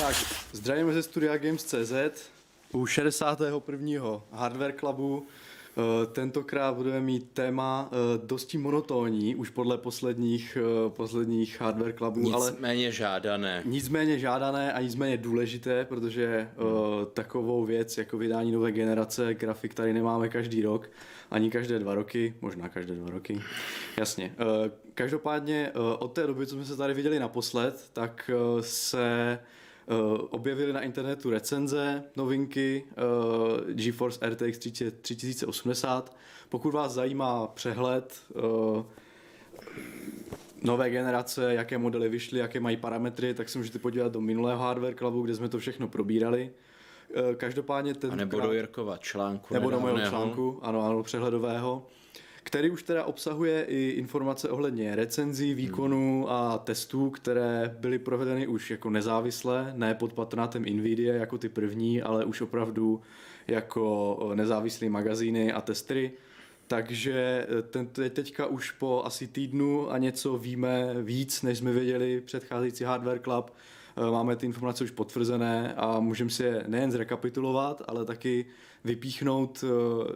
Tak, zdravíme ze studiagames.cz u 61. Hardware Clubu. Tentokrát budeme mít téma dosti monotónní, už podle posledních Hardware Clubů. Nicméně žádané. Nicméně žádané a nicméně důležité, protože takovou věc jako vydání nové generace grafik tady nemáme každý rok, ani každé dva roky, možná každé dva roky, jasně. Každopádně od té doby, co jsme se tady viděli naposled, tak se objevily na internetu recenze, novinky GeForce RTX 3080. Pokud vás zajímá přehled nové generace, jaké modely vyšly, jaké mají parametry, tak se můžete podívat do minulého Hardware Clubu, kde jsme to všechno probírali. Každopádně ten nebo do Jirkova článku. Nebo do mého článku, ano, přehledového, který už teda obsahuje i informace ohledně recenzí, výkonů a testů, které byly provedeny už jako nezávisle, ne pod patronátem NVIDIA jako ty první, ale už opravdu jako nezávislý magazíny a testery. Takže teďka už po asi týdnu a něco víme víc, než jsme věděli předcházející Hardware Club. Máme ty informace už potvrzené a můžeme si je nejen zrekapitulovat, ale taky vypíchnout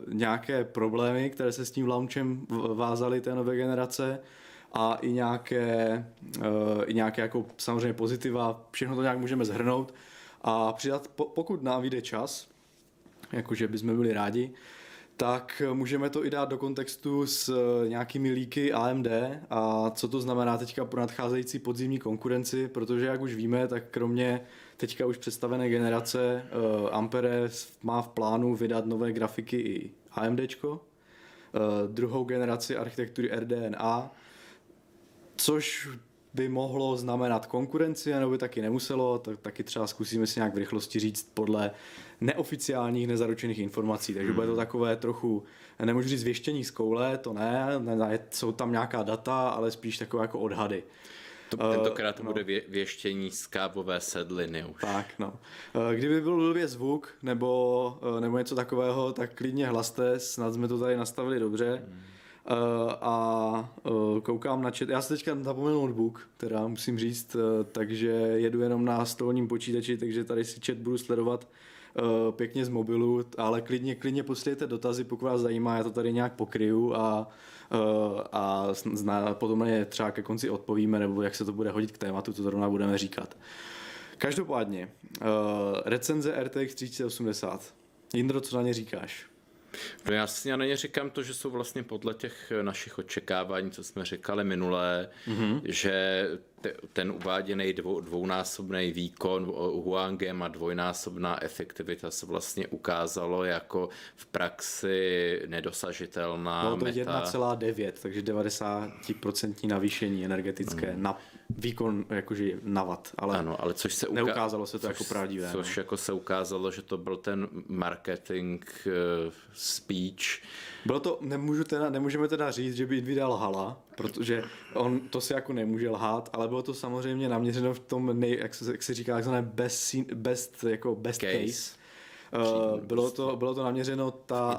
nějaké problémy, které se s tím launchem vázaly té nové generace a i nějaké jako samozřejmě pozitiva. Všechno to nějak můžeme shrnout a přidat, pokud nám vyjde čas, jakože bychom byli rádi, tak můžeme to i dát do kontextu s nějakými líky AMD a co to znamená teďka pro nadcházející podzimní konkurenci, protože jak už víme, tak kromě teďka už představené generace Ampere má v plánu vydat nové grafiky i AMDčko, druhou generaci architektury RDNA, což by mohlo znamenat konkurenci, nebo by taky nemuselo, tak taky třeba zkusíme si nějak v rychlosti říct podle neoficiálních nezaručených informací, takže bude to takové trochu, nemůžu říct věštění z koule, to ne, jsou tam nějaká data, ale spíš takové jako odhady. Tentokrát to bude věštění z kávové sedliny už. Tak, no. Kdyby byl blbě zvuk nebo něco takového, tak klidně hlaste, snad jsme to tady nastavili dobře. A koukám na chat. Já se teďka zapomněl notebook, teda musím říct, takže jedu jenom na stolním počítači, takže tady si chat budu sledovat pěkně z mobilu, ale klidně posílejte dotazy, pokud vás zajímá, já to tady nějak pokryju a potom je třeba ke konci odpovíme, nebo jak se to bude hodit k tématu, to zrovna budeme říkat. Každopádně, recenze RTX 3080. Jindro, co na ně říkáš? No já na ně říkám to, že jsou vlastně podle těch našich očekávání, co jsme říkali minulé, že ten uváděný dvounásobný výkon Huang a dvojnásobná efektivita se vlastně ukázalo jako v praxi nedosažitelná meta. Bylo to 1,9, takže 90% navýšení energetické na výkon jakože na watt, ale, ano, ale což se neukázalo se to jako pravdivé. Což jako se ukázalo, že to byl ten marketing speech. Bylo to, nemůžeme teda říct, že by NVIDIA lhala, protože on to si jako nemůže lhát, ale bylo to samozřejmě naměřeno v tom jak se říká, best case. Bylo to naměřeno ta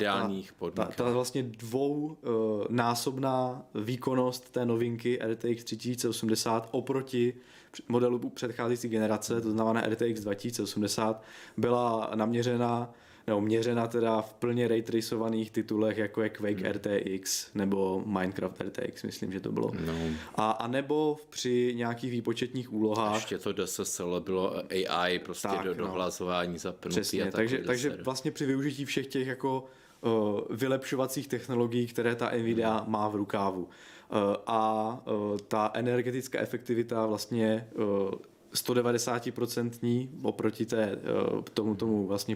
vlastně dvounásobná výkonnost té novinky RTX 3080 oproti modelu předcházející generace, to znamená RTX 2080, byla naměřena měřena teda v plně raytracovaných titulech, jako je Quake RTX nebo Minecraft RTX, myslím, že to bylo. No. A nebo při nějakých výpočetních úlohách. Ještě to DSSL bylo AI, prostě tak, do dohlazování zapnutí. Přesně, takže vlastně při využití všech těch jako vylepšovacích technologií, které ta NVIDIA má v rukávu. Ta energetická efektivita vlastně 190% oproti tomu vlastně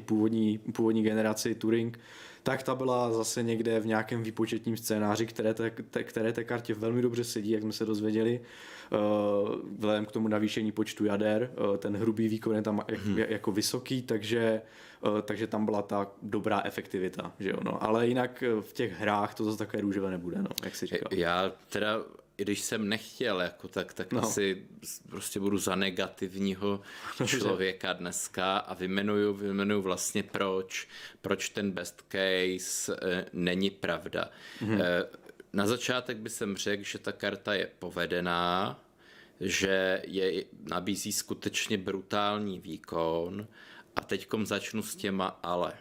původní generaci Turing, tak ta byla zase někde v nějakém výpočetním scénáři, které té kartě velmi dobře sedí, jak jsme se dozvěděli, vzhledem k tomu navýšení počtu jader, ten hrubý výkon je tam jako vysoký, takže tam byla ta dobrá efektivita, že jo, no. Ale jinak v těch hrách to zase takové růžové nebude, no, jak si říkal. Já teda i když jsem nechtěl, jako tak asi prostě budu za negativního člověka dneska a vyjmenuju vlastně proč ten best case není pravda. Na začátek bych jsem řekl, že ta karta je povedená, že je, nabízí skutečně brutální výkon. A teďkom začnu s těma ale.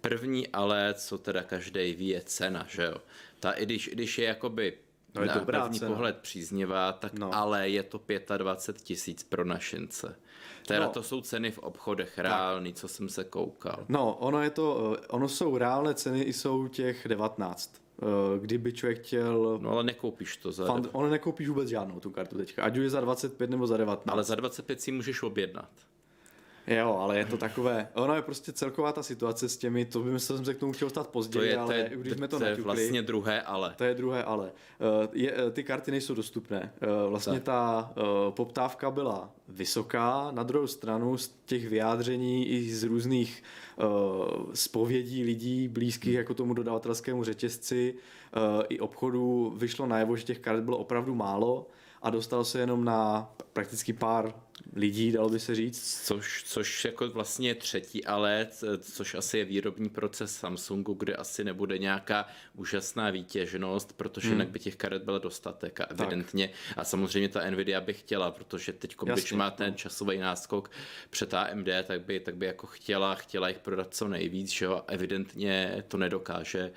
První ale, co teda každej ví, je cena, že jo. Ta, i když je jakoby no na první pohled příznivá, tak no. Ale je to 25 000 pro našince. Teda no. To jsou ceny v obchodech reální, co jsem se koukal. No, ono jsou reálné ceny i jsou těch 19. Kdyby člověk chtěl... No ale nekoupíš to za... Ono nekoupíš vůbec žádnou tu kartu teďka, ať už je za 25 nebo za 19. Ale za 25 si můžeš objednat. Jo, ale je to takové, ono je prostě celková ta situace s těmi, to by jsem se k tomu chtěl stát později, ale když jsme to naťukli. To je vlastně druhé ale. To je druhé ale. Ty karty nejsou dostupné. Vlastně ta poptávka byla vysoká, na druhou stranu z těch vyjádření i z různých zpovědí lidí blízkých jako tomu dodavatelskému řetězci i obchodu vyšlo najevo, že těch karet bylo opravdu málo. A dostal se jenom na prakticky pár lidí, dalo by se říct. Což jako vlastně třetí ale, což asi je výrobní proces Samsungu, kde asi nebude nějaká úžasná výtěžnost, protože jinak by těch karet byl dostatek a evidentně. A samozřejmě ta NVIDIA by chtěla, protože teď, když má ten časový náskok před AMD, tak by jako chtěla jich prodat co nejvíc, že jo? Evidentně to nedokáže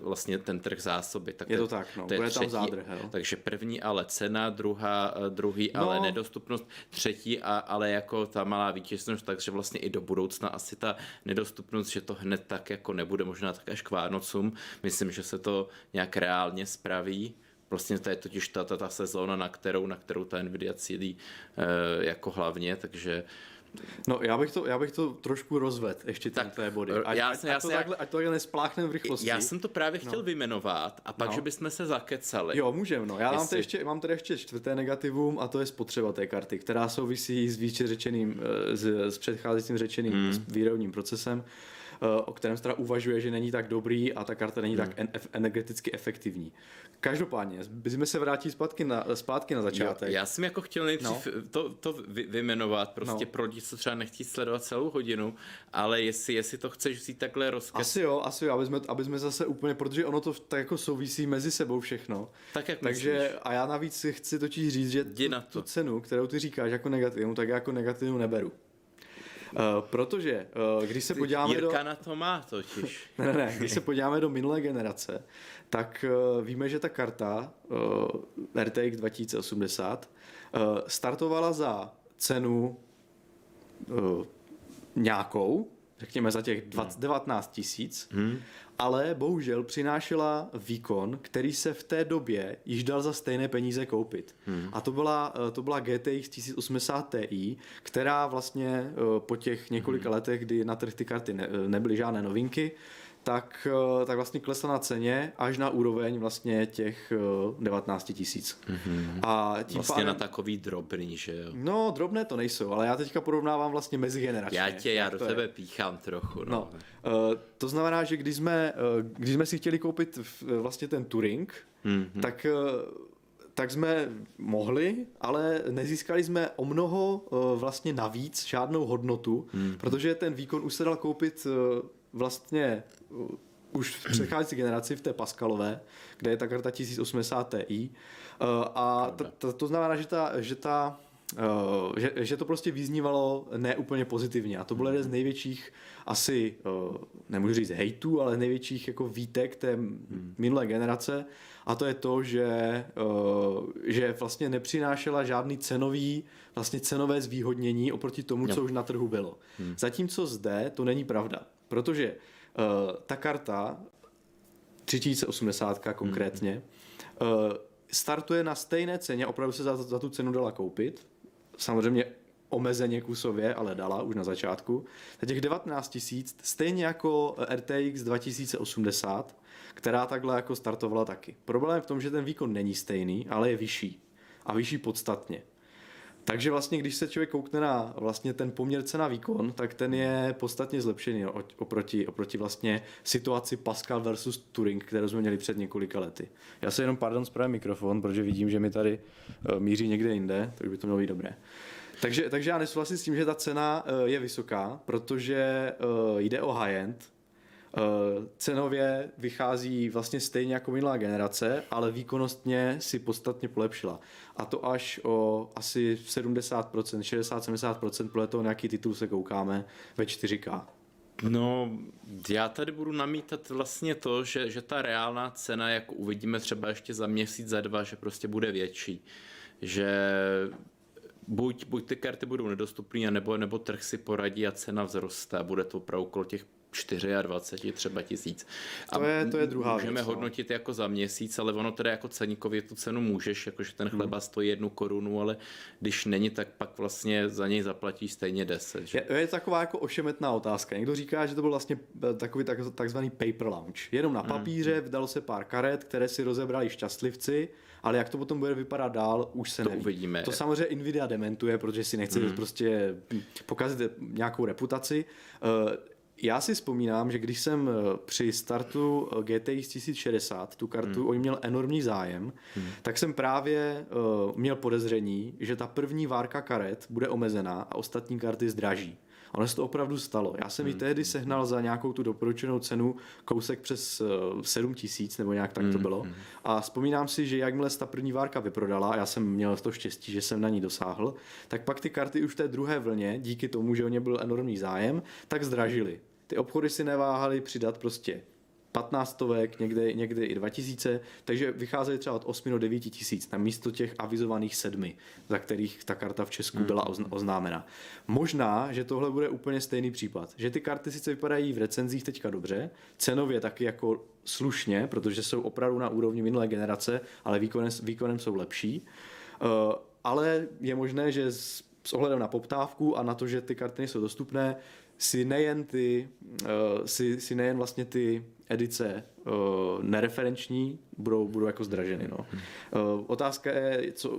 vlastně ten trh zásobit. Tak je to tak, no. To je bude třetí, tam zádrh, jo? Takže první ale cena, druhý ale nedostupnost, třetí ale jako ta malá výtěžnost, takže vlastně i do budoucna asi ta nedostupnost, že to hned tak jako nebude, možná tak až k Vánocům, myslím, že se to nějak reálně spraví. Vlastně to je totiž ta sezóna, na kterou ta NVIDIA cílí jako hlavně, takže... No, já bych to trošku rozvedl ještě tyhle body. Ať to takhle nespláchnem v rychlosti. Já jsem to právě chtěl vyjmenovat a pak, že bychom se zakecali. Jo, můžeme. No. Já mám tady ještě čtvrté negativum a to je spotřeba té karty, která souvisí s výše řečeným, s předcházejícím řečeným výrobním procesem, o kterém se teda uvažuje, že není tak dobrý a ta karta není tak energeticky efektivní. Každopádně, bychom se vrátili zpátky na začátek. Já jsem jako chtěl nejdřív to vyjmenovat, prostě pro lidi, co třeba nechtí sledovat celou hodinu, ale jestli to chceš vzít takhle rozkaz. Asi jo, aby jsme zase úplně, protože ono to tak jako souvisí mezi sebou všechno. Tak jak takže myslíš? A já navíc chci totiž říct, že tu cenu, kterou ty říkáš jako negativní, tak já jako negativní neberu. Protože když se podíváme do... Jirka na to má totiž. ne, když se podíváme do minulé generace, tak víme, že ta karta RTX 2080 startovala za cenu nějakou, řekněme za těch 19 000, ale bohužel přinášela výkon, který se v té době již dal za stejné peníze koupit. A to byla GTX 1080 Ti, která vlastně po těch několika letech, kdy na trh ty karty nebyly žádné novinky, tak vlastně klesla na ceně až na úroveň vlastně těch 19 000. A tím vlastně pádem, na takový drobný, že jo? No, drobné to nejsou, ale já teďka porovnávám vlastně mezigeneračně. Já do tebe píchám trochu. No, to znamená, že když jsme si chtěli koupit vlastně ten Turing, tak jsme mohli, ale nezískali jsme o mnoho vlastně navíc žádnou hodnotu, protože ten výkon už se dal koupit vlastně už v předcházející generaci v té Pascalové, kde je ta karta 1080 Ti a to znamená, že to prostě vyznívalo ne úplně pozitivně a to bylo jeden z největších asi, nemůžu říct hejtů, ale největších jako výtek té minulé generace a to je to, že vlastně nepřinášela žádný cenové zvýhodnění oproti tomu, co už na trhu bylo. Zatímco zde to není pravda. Protože ta karta, 3080 konkrétně, startuje na stejné ceně, opravdu se za tu cenu dala koupit, samozřejmě omezeně kusově, ale dala už na začátku, za těch 19 000, stejně jako RTX 2080, která takhle jako startovala taky. Problém je v tom, že ten výkon není stejný, ale je vyšší a vyšší podstatně. Takže vlastně, když se člověk koukne na vlastně ten poměr cena výkon, tak ten je podstatně zlepšený oproti vlastně situaci Pascal versus Turing, kterou jsme měli před několika lety. Já se jenom spravím mikrofon, protože vidím, že mi tady míří někde jinde, takže by to mělo být dobré. Takže já nesouhlasím s tím, že ta cena je vysoká, protože jde o high-end Cenově vychází vlastně stejně jako minulá generace, ale výkonnostně si podstatně polepšila. A to až o asi 70%, 60-70%, podle toho, na jaký titul se koukáme, ve 4K. No, já tady budu namítat vlastně to, že ta reálná cena, jak uvidíme třeba ještě za měsíc, za dva, že prostě bude větší. Že buď ty karty budou nedostupné, nebo trh si poradí a cena vzroste a bude to opravdu okolo těch 24 třeba tisíc. To je druhá můžeme věc, hodnotit jako za měsíc, ale ono teda jako ceníkově tu cenu můžeš, jakože ten chleba stojí 1 korunu, ale když není, tak pak vlastně za něj zaplatíš stejně 10. Že? Je taková jako ošemetná otázka. Někdo říká, že to byl vlastně takový takzvaný paper launch. Jenom na papíře vydalo se pár karet, které si rozebrali šťastlivci, ale jak to potom bude vypadat dál, už se neví. Uvidíme. To samozřejmě NVIDIA dementuje, protože si nechce prostě pokazit nějakou reputaci. Já si vzpomínám, že když jsem při startu GTX 1060 tu kartu o ní měl enormní zájem, tak jsem právě měl podezření, že ta první várka karet bude omezená a ostatní karty zdraží. Ono se to opravdu stalo. Já jsem ji tehdy sehnal za nějakou tu doporučenou cenu kousek přes 7 000 nebo nějak tak to bylo. A vzpomínám si, že jakmile se ta první várka vyprodala, a já jsem měl to štěstí, že jsem na ní dosáhl, tak pak ty karty už v té druhé vlně, díky tomu, že o ně byl enormní zájem, tak zdražily. Ty obchody si neváhaly přidat prostě 1500, někde i 2000, takže vycházely třeba od 8 do 9 tisíc na místo těch avizovaných 7, za kterých ta karta v Česku byla oznámena. Možná, že tohle bude úplně stejný případ, že ty karty sice vypadají v recenzích teďka dobře, cenově taky jako slušně, protože jsou opravdu na úrovni minulé generace, ale výkonem jsou lepší, ale je možné, že s ohledem na poptávku a na to, že ty karty nejsou dostupné, si nejen vlastně ty edice nereferenční budou jako zdraženy. No. Otázka je, co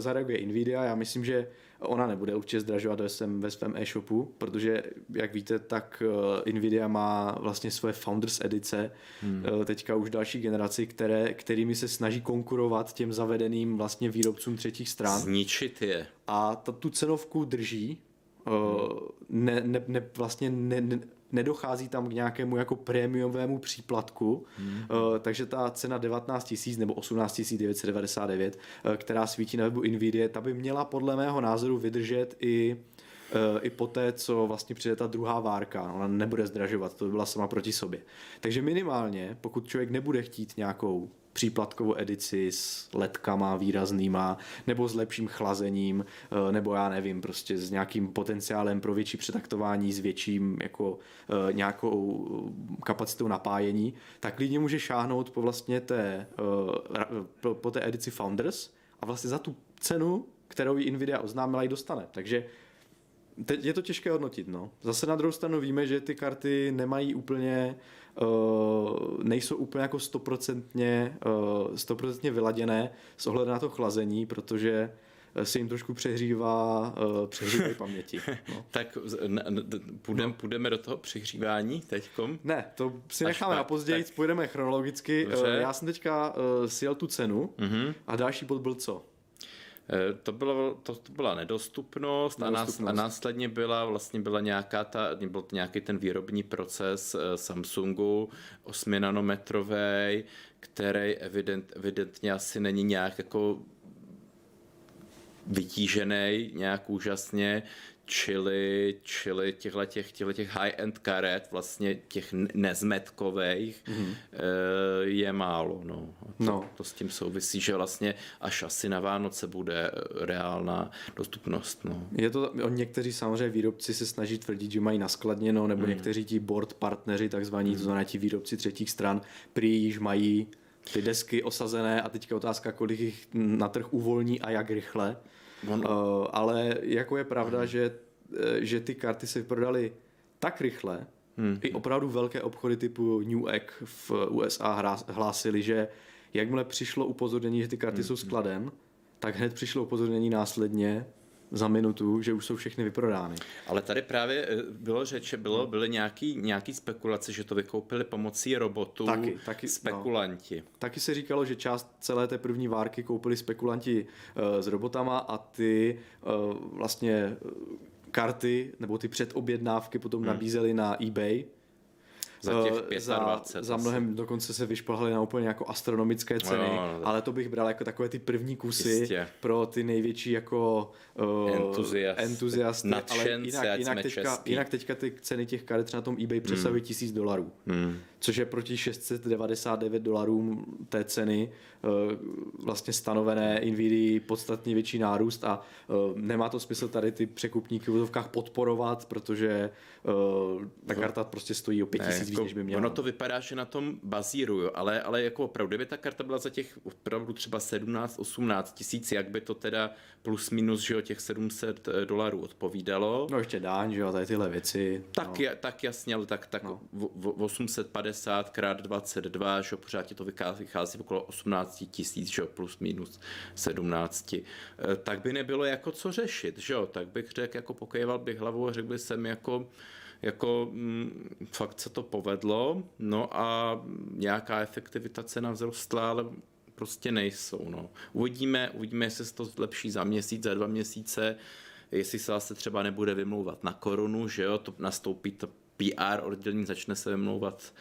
zareaguje NVIDIA. Já myslím, že ona nebude určitě zdražovat ve svém e-shopu, protože, jak víte, tak NVIDIA má vlastně svoje Founders edice, teďka už další generaci, kterými se snaží konkurovat těm zavedeným vlastně výrobcům třetích stran. Zničit je. A tu cenovku drží. Nedochází tam k nějakému jako prémiovému příplatku, takže ta cena 19 000 nebo 18 999, která svítí na webu NVIDIA, ta by měla podle mého názoru vydržet i poté, co vlastně přijde ta druhá várka. Ona nebude zdražovat, to by byla sama proti sobě. Takže minimálně, pokud člověk nebude chtít nějakou příplatkovou edici s ledkama výraznýma, nebo s lepším chlazením, nebo já nevím, prostě s nějakým potenciálem pro větší přetaktování, s větším jako nějakou kapacitou napájení, tak klidně může šáhnout po vlastně té edici Founders a vlastně za tu cenu, kterou ji NVIDIA oznámila, ji dostane. Takže teď je to těžké hodnotit, no. Zase na druhou stranu víme, že ty karty nemají úplně, nejsou úplně jako 100% vyladěné s ohledem na to chlazení, protože se jim trošku přehřívá paměti. No. Tak půjdeme do toho přehřívání teďkom? Ne, to si necháme na později, půjdeme chronologicky. Dobře. Já jsem teďka sjel tu cenu a další bod byl co? To byla nedostupnost a následně byla byl nějaký ten výrobní proces Samsungu 8nanometrový, který evidentně asi není nějak jako vytížený nějak úžasně, čili těchto high-end karet, vlastně těch nezmetkových, je málo. No. To s tím souvisí, že vlastně až asi na Vánoce bude reálná dostupnost. No. Někteří samozřejmě výrobci se snaží tvrdit, že mají naskladněno, nebo někteří ti board partneři, takzvaní, to znamená ti výrobci třetích stran, prý již mají ty desky osazené a teďka otázka, kolik jich na trh uvolní a jak rychle. Ale jako je pravda, že ty karty se vyprodaly tak rychle, i opravdu velké obchody typu Newegg v USA hlásili, že jakmile přišlo upozornění, že ty karty jsou skladem, tak hned přišlo upozornění následně za minutu, že už jsou všechny vyprodány. Ale tady právě bylo řeč, že byly nějaký spekulace, že to vykoupili pomocí robotů spekulanti. No, taky se říkalo, že část celé té první várky koupili spekulanti s robotama a ty karty nebo ty předobjednávky potom nabízeli na eBay. Za těch 25. Za mnohem dokonce se vyšplhaly na úplně jako astronomické ceny, no. Ale to bych bral jako takové ty první kusy pro ty největší jako entuziasty. Nadšence, jinak teďka ty ceny těch karet na tom eBay přesahují $1000, což je proti $699 té ceny vlastně stanovené NVIDIA podstatně větší nárůst a nemá to smysl tady ty překupníky v úzovkách podporovat, protože ta karta prostě stojí o 5000 víc, než by měla. Ono to vypadá, že na tom bazíruju, ale jako opravdu, kdyby ta karta byla za těch opravdu třeba 17-18 tisíc, jak by to teda plus minus, že jo, těch $700 odpovídalo. No ještě dáň, že jo, tady tyhle věci. Tak jasně, ale tak 850 krát 22, že jo, pořád ti to vychází okolo 18 tisíc, že jo, plus minus 17. Tak by nebylo jako co řešit, že jo, tak bych řekl, jako pokejval bych hlavou a řekl bych sem jako fakt se to povedlo, no a nějaká efektivita cena vzrostla, ale prostě nejsou, no. Uvidíme, jestli se to zlepší za měsíc, za 2 měsíce, jestli se zase třeba nebude vymlouvat na korunu, že jo, to nastoupí to PR oddělení, začne se vymlouvat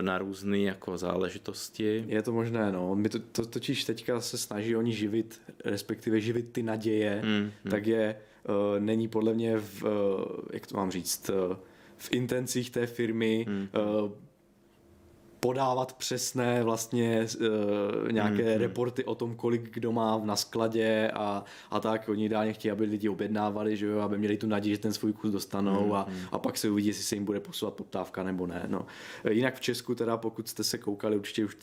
na různé jako záležitosti. Je to možné, no. My to totiž teďka se snaží oni živit, respektive živit ty naděje, tak je není podle mě jak to mám říct, v intencích té firmy podávat přesné vlastně nějaké reporty o tom, kolik kdo má na skladě a tak. Oni ideálně chtějí, aby lidi objednávali, že jo, aby měli tu naději, že ten svůj kus dostanou a pak se uvidí, jestli se jim bude posouvat poptávka nebo ne. No. Jinak v Česku teda, pokud jste se koukali, určitě už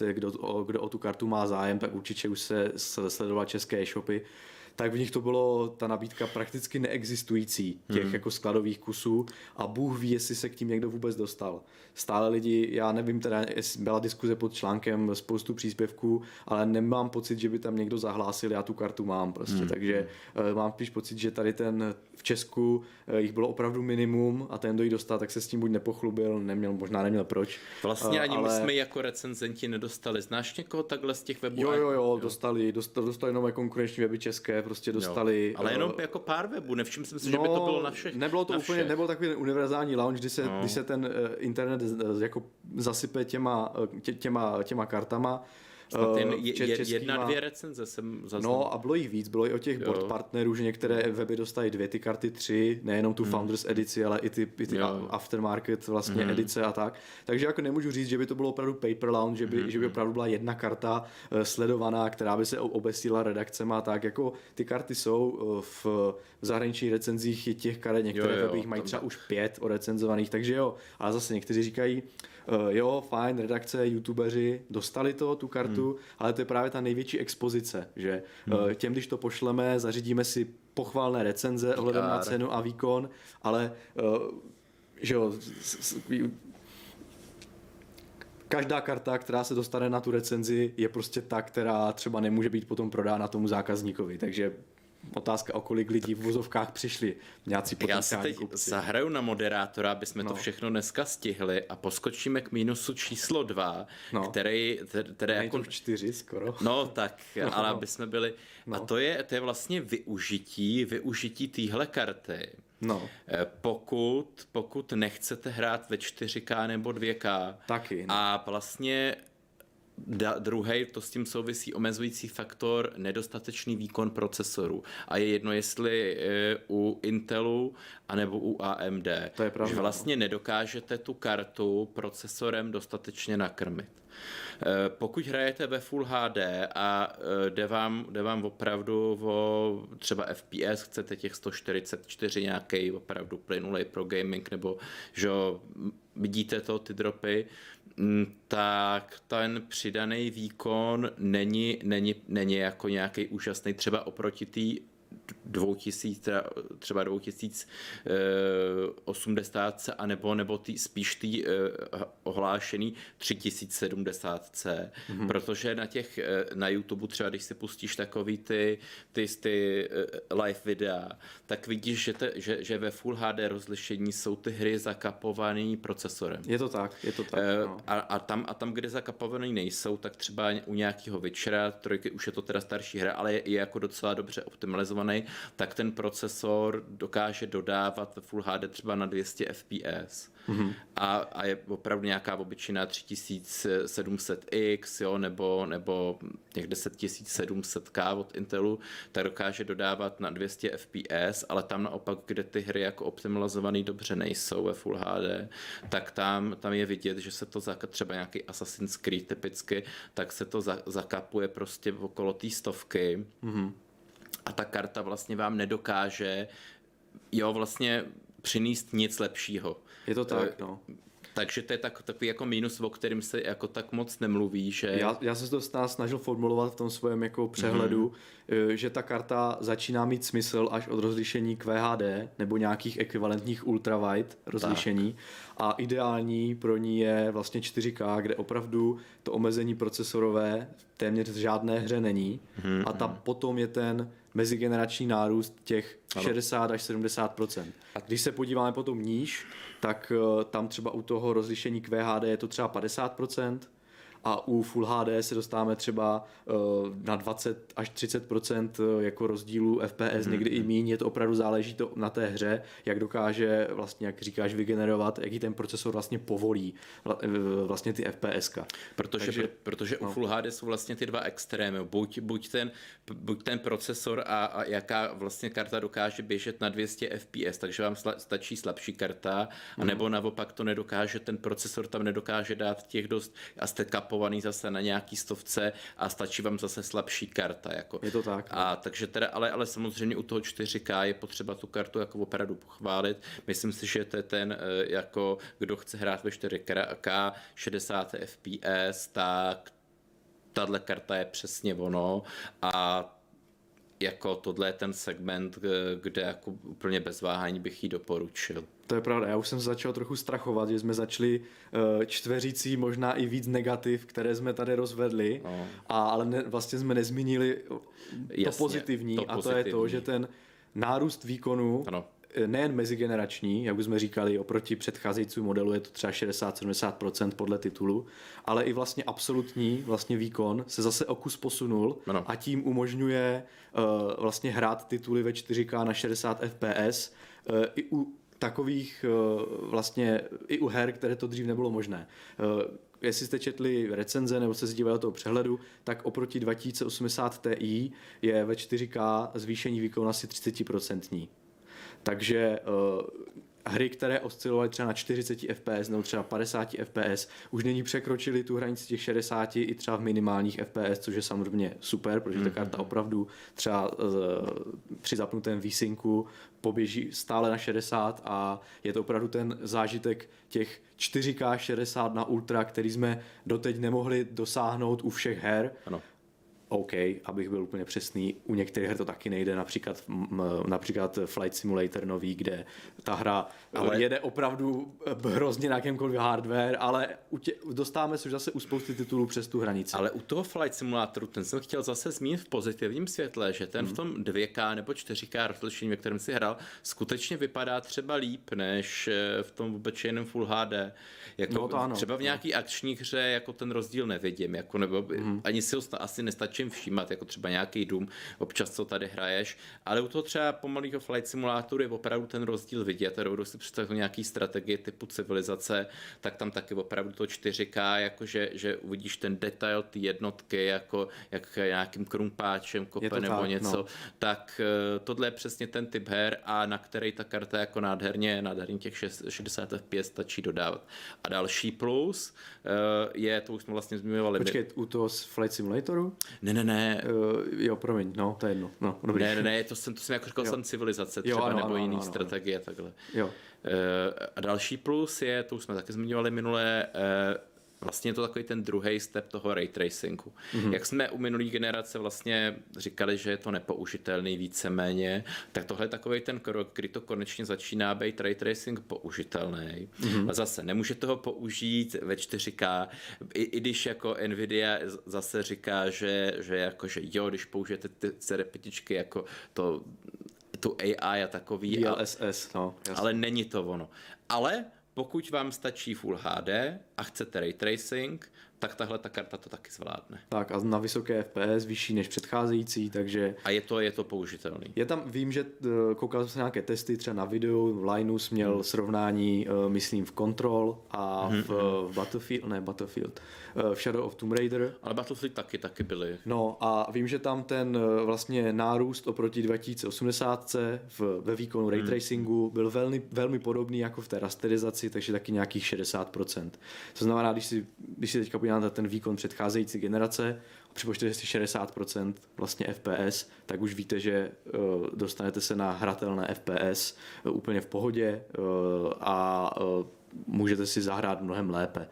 kdo o tu kartu má zájem, tak určitě už se sledoval české e-shopy, tak v nich to bylo ta nabídka prakticky neexistující, těch jako skladových kusů a Bůh ví, jestli se k tím někdo vůbec dostal. Stále lidi, já nevím teda, byla diskuze pod článkem, spoustu příspěvků, ale nemám pocit, že by tam někdo zahlásil, já tu kartu mám prostě, takže mám spíš pocit, že tady ten v Česku jich bylo opravdu minimum a ten, kdo ji dostal, tak se s tím buď nepochlubil, možná neměl proč. Vlastně ani ale... my jsme jako recenzenti nedostali. Znáš někoho takhle z těch webů? Jo, dostali nové konkurenční weby české, prostě dostali. Jo, ale jenom jako pár webů, nevšiml jsem si, že by to bylo na všech. Nebylo to na úplně, nebyl takový univerzální launch, kdy se ten internet jako zasype těma kartama. Dvě recenze jsem zaznal. No a bylo jich víc, bylo i o těch board partnerů, že některé weby dostají 2 ty karty, 3, nejenom tu Founders edici, ale i ty aftermarket vlastně edice a tak. Takže jako nemůžu říct, že by to bylo opravdu paper launch, že by opravdu byla jedna karta sledovaná, která by se obesíla redakcema a tak. Jako ty karty jsou v zahraničních recenzích těch karet, některé weby mají třeba už 5 recenzovaných, takže jo. Ale zase někteří říkají, jo, fajn, redakce, youtubeři dostali tu kartu, ale to je právě ta největší expozice, že těm, když to pošleme, zařídíme si pochválné recenze ohledem na cenu a výkon, ale že jo, každá karta, která se dostane na tu recenzi, je prostě ta, která třeba nemůže být potom prodána tomu zákazníkovi, takže otázka, o kolik lidí v vozovkách přišli nějací potenciální kupci. Zahraju na moderátora, aby jsme to všechno dneska stihli a poskočíme k mínusu číslo 2, který jako... 4 skoro. No tak, ale aby jsme byli... No. A to je vlastně využití téhle karty. No. Pokud nechcete hrát ve 4K nebo 2K. Taky. No. A vlastně... Druhý, to s tím souvisí omezující faktor, nedostatečný výkon procesorů. A je jedno, jestli u Intelu anebo u AMD. To je pravda. Že vlastně nedokážete tu kartu procesorem dostatečně nakrmit. Pokud hrajete ve Full HD a jde vám opravdu o třeba FPS, chcete těch 144 nějaký opravdu plynulej pro gaming, nebo že vidíte to, ty dropy, tak ten přidaný výkon není jako nějaký úžasný, třeba oproti té 2080 anebo spíš tý ohlášený 3070, protože na YouTube třeba, když si pustíš takový ty live videa, tak vidíš, že ve Full HD rozlišení jsou ty hry zakapovaný procesorem. Je to tak. No. A tam, kde zakapovaný nejsou, tak třeba u nějakého Witchera 3 už je to teda starší hra, ale je jako docela dobře optimalizovaný výkonný, tak ten procesor dokáže dodávat Full HD třeba na 200 fps. Mm-hmm. A je opravdu nějaká obyčejná 3700X, jo, nebo těch 10700K od Intelu, tak dokáže dodávat na 200 fps, ale tam naopak, kde ty hry jako optimalizované dobře nejsou ve Full HD, tak tam je vidět, že se to třeba nějaký Assassin's Creed typicky, tak se to zakapuje prostě okolo té 100. Mm-hmm. A ta karta vlastně vám nedokáže vlastně přinést nic lepšího. Je to tak, no. Takže to je takový jako mínus, o kterým se jako tak moc nemluví, že... Já jsem to snažil formulovat v tom svém jako přehledu, že ta karta začíná mít smysl až od rozlišení QHD nebo nějakých ekvivalentních ultrawide rozlišení tak. A ideální pro ní je vlastně 4K, kde opravdu to omezení procesorové téměř v žádné hře není a tam potom je ten mezigenerační nárůst těch 60 až 70%. A když se podíváme potom níž, tak tam třeba u toho rozlišení QHD je to třeba 50% a u Full HD se dostáváme třeba na 20 až 30% jako rozdílu FPS, někdy i míň, je to opravdu záleží to na té hře, jak dokáže vlastně, jak říkáš, vygenerovat, jaký ten procesor vlastně povolí vlastně ty FPSka. Protože u Full HD jsou vlastně ty dva extrémy, buď ten procesor a jaká vlastně karta dokáže běžet na 200 FPS, takže vám stačí slabší karta, anebo naopak to nedokáže, ten procesor tam nedokáže dát těch dost a jste kapovaný zase na nějaký 100 a stačí vám zase slabší karta. Jako. Je to tak. A takže teda, ale samozřejmě u toho 4K je potřeba tu kartu jako opravdu pochválit. Myslím si, že to je ten, jako kdo chce hrát ve 4K 60 FPS, tak tahle karta je přesně ono a jako tohle je ten segment, kde jako úplně bez váhání bych ji doporučil. To je pravda, já už jsem začal trochu strachovat, že jsme začali čtveřící možná i víc negativ, které jsme tady rozvedli, ale vlastně jsme nezmínili to pozitivní a to je to, že ten nárůst výkonu nejen mezigenerační, jak už jsme říkali, oproti předcházejícímu modelu je to třeba 60-70% podle titulu, ale i vlastně absolutní vlastně výkon se zase o kus posunul a tím umožňuje vlastně hrát tituly ve 4K na 60 FPS i u takových vlastně i u her, které to dřív nebylo možné. Jestli jste četli recenze nebo se dívali do toho přehledu, tak oproti 2080 Ti je ve 4K zvýšení výkonu asi 30%. Takže hry, které oscilovaly třeba na 40 fps nebo třeba 50 fps, už nyní překročily tu hranici těch 60 i třeba v minimálních fps, což je samozřejmě super, protože ta karta opravdu třeba při zapnutém výsynku poběží stále na 60 a je to opravdu ten zážitek těch 4K 60 na ultra, který jsme doteď nemohli dosáhnout u všech her. Ano. OK, abych byl úplně přesný, u některých her to taky nejde, například Flight Simulator nový, kde ta hra jede opravdu hrozně na jakémkoliv hardware, ale dostáváme se už zase u spousty titulů přes tu hranici. Ale u toho Flight Simulatoru, ten jsem chtěl zase zmínit v pozitivním světle, že ten v tom 2K nebo 4K rozlišení, ve kterém si hrál, skutečně vypadá třeba líp, než v tom obyčejném Full HD. Jako třeba v nějaký akční hře jako ten rozdíl nevidím, jako nebo ani si ho asi nestačím všímat, jako třeba nějaký dům, občas co tady hraješ, ale u toho třeba pomalýho Flight Simulatoru je opravdu ten rozdíl vidět, a dovedu si představit nějaký strategie typu civilizace, tak tam taky opravdu to 4K, jakože že uvidíš ten detail, ty jednotky, jako jak nějakým krumpáčem kope nebo tak, něco, tak tohle je přesně ten typ her, a na který ta karta jako nádherně těch 60 FPS stačí dodávat. A další plus je, to už jsme vlastně zmiňovali. Počkej, u toho Flight Simulatoru? Ne. To je jedno. No, ne, to jsem jako říkal, jsem civilizace třeba, nebo jiný strategie, takhle. Jo. A další plus je, to už jsme taky zmiňovali minule, vlastně je to takový ten druhý step toho ray tracingu. Jak jsme u minulý generace vlastně říkali, že je to nepoužitelný víceméně, tak tohle je takový ten krok, kdy to konečně začíná být ray tracing použitelný. A zase nemůžete ho použít ve 4K, i když jako NVIDIA zase říká, že když použijete ty repetičky jako tu AI a takový. DLSS, ale není to ono. Ale pokud vám stačí Full HD a chcete Ray Tracing, tak tahle ta karta to taky zvládne. Tak a na vysoké FPS, vyšší než předcházející, takže... A je to použitelný. Je tam, vím, že koukal jsem se nějaké testy třeba na videu, Linus měl srovnání, myslím, v Control a v Battlefield, v Shadow of Tomb Raider. Ale Battlefield taky byly. No a vím, že tam ten vlastně nárůst oproti 2080 ve výkonu ray tracingu byl velmi, velmi podobný jako v té rasterizaci, takže taky nějakých 60%. To znamená, když si teďka podíváte ten výkon předcházející generace a připočtete si 60% vlastně FPS, tak už víte, že dostanete se na hratelné FPS úplně v pohodě a můžete si zahrát mnohem lépe.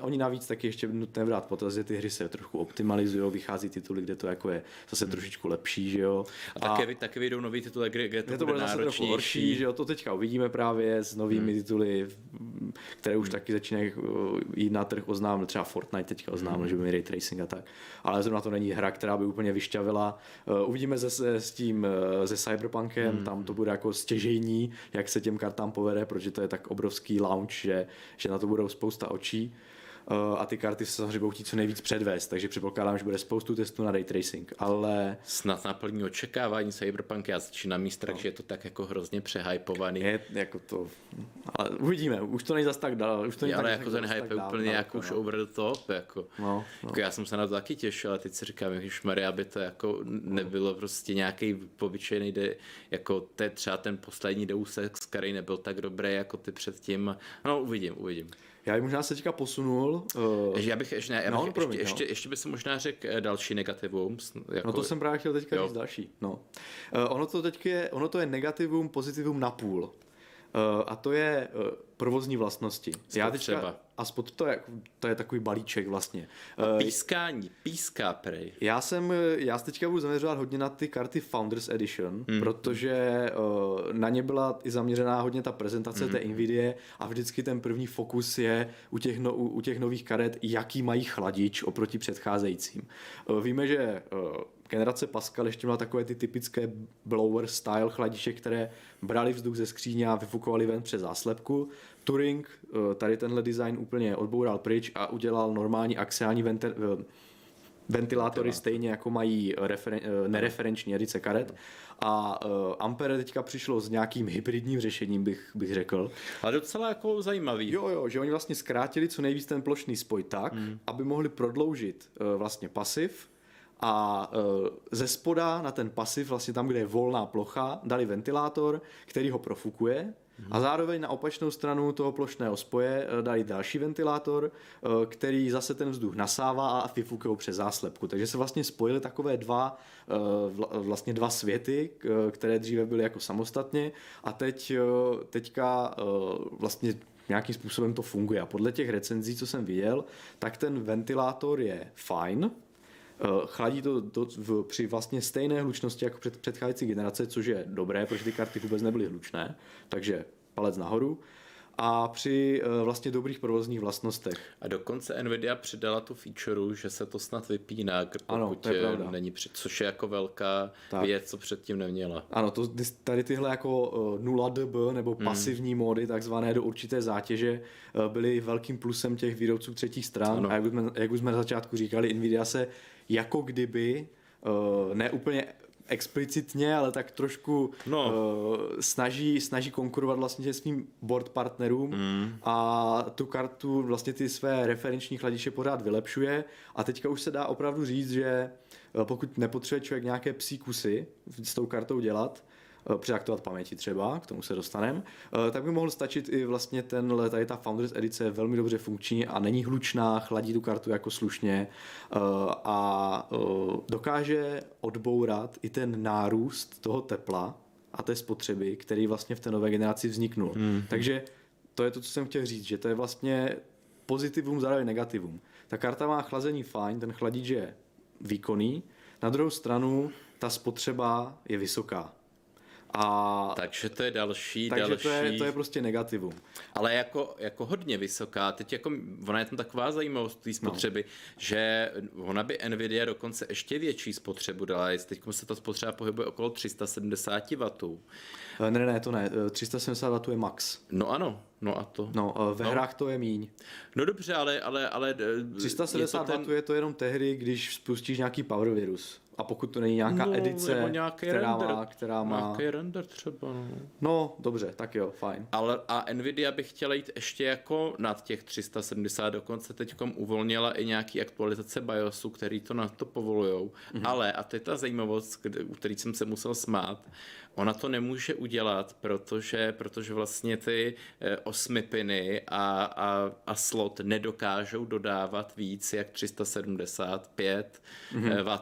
Oni navíc taky ještě nutné brát potaz, že ty hry se trošku optimalizují, vychází tituly, kde to jako je zase trošičku lepší, že jo. A taky vyjdou nový tituly, kde to bude náročnější. To bude zase trochu horší, že jo, to teďka uvidíme právě s novými tituly, které už taky začínají jít na trh, oznámil, třeba Fortnite teďka oznámil, že by mi ray tracing a tak. Ale zrovna to není hra, která by úplně vyšťavila. Uvidíme zase s tím, se Cyberpunkem, tam to bude jako stěžejní, jak se těm kartám povede, protože to je tak obrovský launch, že na to budou spousta očí a ty karty se samozřejmě budou chtít co nejvíc předvést, takže předpokládám, že bude spoustu testů na ray tracing, ale... Snad naplní očekávání Cyberpunk, já začínám míst, takže je to tak jako hrozně přehypovaný. Je jako to... Ale uvidíme, už to není zas tak dál. Už to není ale tak, jako ten hype je úplně jako už over the top, jako. Jako já jsem se na to taky těšil, ale teď si říkám, ježišmarja, aby to jako nebylo prostě nějaký obyčejný, jako třeba ten poslední Deus Ex, který nebyl tak dobrý jako ty předtím. No uvidím. Já bych možná se teďka posunul. Ještě bych se možná řekl další negativum. Jako... No to jsem právě chtěl teďka říct další. No. Ono to je negativum, pozitivum na půl. A to je provozní vlastnosti. To je takový balíček vlastně. Píská prej. Já se teďka budu zaměřovat hodně na ty karty Founders Edition, protože na ně byla i zaměřená hodně ta prezentace té NVIDIA a vždycky ten první fokus je u těch nových karet, jaký mají chladič oproti předcházejícím. Víme, že generace Pascal ještě měla takové ty typické blower style chladiče, které brali vzduch ze skříně a vyfukovali ven přes záslepku. Turing tady tenhle design úplně odboural pryč a udělal normální axiální ventilátory stejně jako mají nereferenční edice karet a Ampere teďka přišlo s nějakým hybridním řešením, bych řekl. Ale docela jako zajímavý. Jo, že oni vlastně zkrátili co nejvíc ten plošný spoj tak, aby mohli prodloužit vlastně pasiv a ze spoda na ten pasiv, vlastně tam, kde je volná plocha, dali ventilátor, který ho profukuje a zároveň na opačnou stranu toho plošného spoje dali další ventilátor, který zase ten vzduch nasává a vyfukuje přes záslepku. Takže se vlastně spojily takové dva světy, které dříve byly jako samostatně a teďka vlastně nějakým způsobem to funguje. A podle těch recenzí, co jsem viděl, tak ten ventilátor je fajn, chladí to při vlastně stejné hlučnosti jako předcházející generace, což je dobré, protože ty karty vůbec nebyly hlučné, takže palec nahoru. A při vlastně dobrých provozních vlastnostech. A dokonce NVIDIA přidala tu featureu, že se to snad vypíná, pokud není před, což je jako velká věc, co předtím neměla. Ano, tady tyhle jako 0dB nebo pasivní módy, takzvané do určité zátěže, byly velkým plusem těch výrobců třetích stran. Ano. A jak už jsme na začátku říkali, NVIDIA se jako kdyby, ne úplně explicitně, ale tak trošku snaží konkurovat vlastně svým board partnerům a tu kartu vlastně ty své referenční chladiče pořád vylepšuje a teďka už se dá opravdu říct, že pokud nepotřebuje člověk nějaké psí kusy s tou kartou dělat, přeaktivovat paměti třeba, k tomu se dostaneme, tak by mohl stačit i vlastně tady ta Founders edice je velmi dobře funkční a není hlučná, chladí tu kartu jako slušně a dokáže odbourat i ten nárůst toho tepla a té spotřeby, který vlastně v té nové generaci vzniknul. Takže to je to, co jsem chtěl říct, že to je vlastně pozitivum, zároveň negativum. Ta karta má chlazení fajn, ten chladič je výkonný, na druhou stranu ta spotřeba je vysoká. Takže to je další. To je prostě negativum. Ale jako hodně vysoká. Teď jako ona je tam taková zajímavost té spotřeby, že ona by NVIDIA dokonce ještě větší spotřebu dala. Teď se ta spotřeba pohybuje okolo 370 W. Ne, to ne. 370 W je max. No ano. No a to. No, ve hrách to je míň. No dobře, ale 370 W je to jenom tehdy, když spustíš nějaký power virus. A pokud to není nějaká edice, která má... Nějaký render třeba, no. No, dobře, tak jo, fajn. Ale a NVIDIA by chtěla jít ještě jako nad těch 370, dokonce teďkom uvolnila i nějaký aktualizace BIOSu, který to na to povolujou. Mm-hmm. Ale, a to je ta zajímavost, u který jsem se musel smát, ona to nemůže udělat, protože vlastně ty osmipiny a slot nedokážou dodávat víc jak 375 W.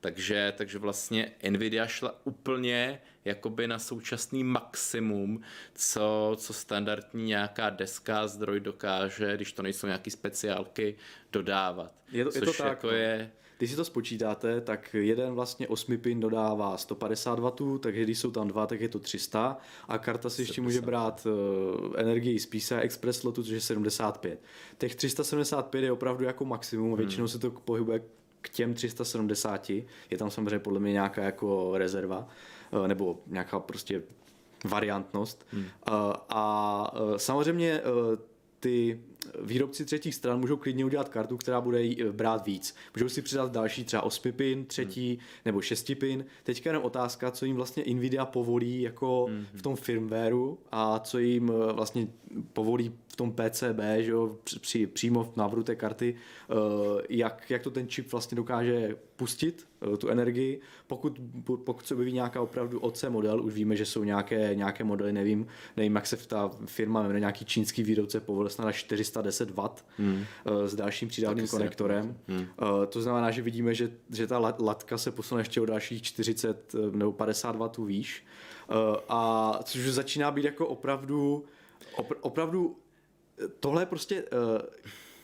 Takže vlastně NVIDIA šla úplně jakoby na současný maximum, co standardní nějaká deska, zdroj dokáže, když to nejsou nějaký speciálky, dodávat. Je to tak, jako je... Když si to spočítáte, tak jeden vlastně 8-pin dodává 150 W, takže když jsou tam dva, tak je to 300 a karta si 150. ještě může brát energii z PCI Express slotu, což je 75. Těch 375 je opravdu jako maximum, většinou se to pohybuje k těm 370, je tam samozřejmě podle mě nějaká jako rezerva, nebo nějaká prostě variantnost. A samozřejmě ty výrobci třetích stran můžou klidně udělat kartu, která bude brát víc. Můžou si přidat další třeba 8-pin, třetí nebo 6-pin. Teďka jenom otázka, co jim vlastně NVIDIA povolí jako v tom firmwareu a co jim vlastně povolí v tom PCB, že jo, přímo v návrhu té karty, jak to ten čip vlastně dokáže pustit, tu energii. Pokud se objeví nějaká opravdu OC model, už víme, že jsou nějaké modely, nevím, jak se ta firma jmenuje, nějaký čínský výrobce povolil snad na 410 W s dalším přidávným konektorem. To znamená, že vidíme, že ta latka se posune ještě o dalších 40 nebo 50 W výš. A což začíná být jako opravdu tohle prostě...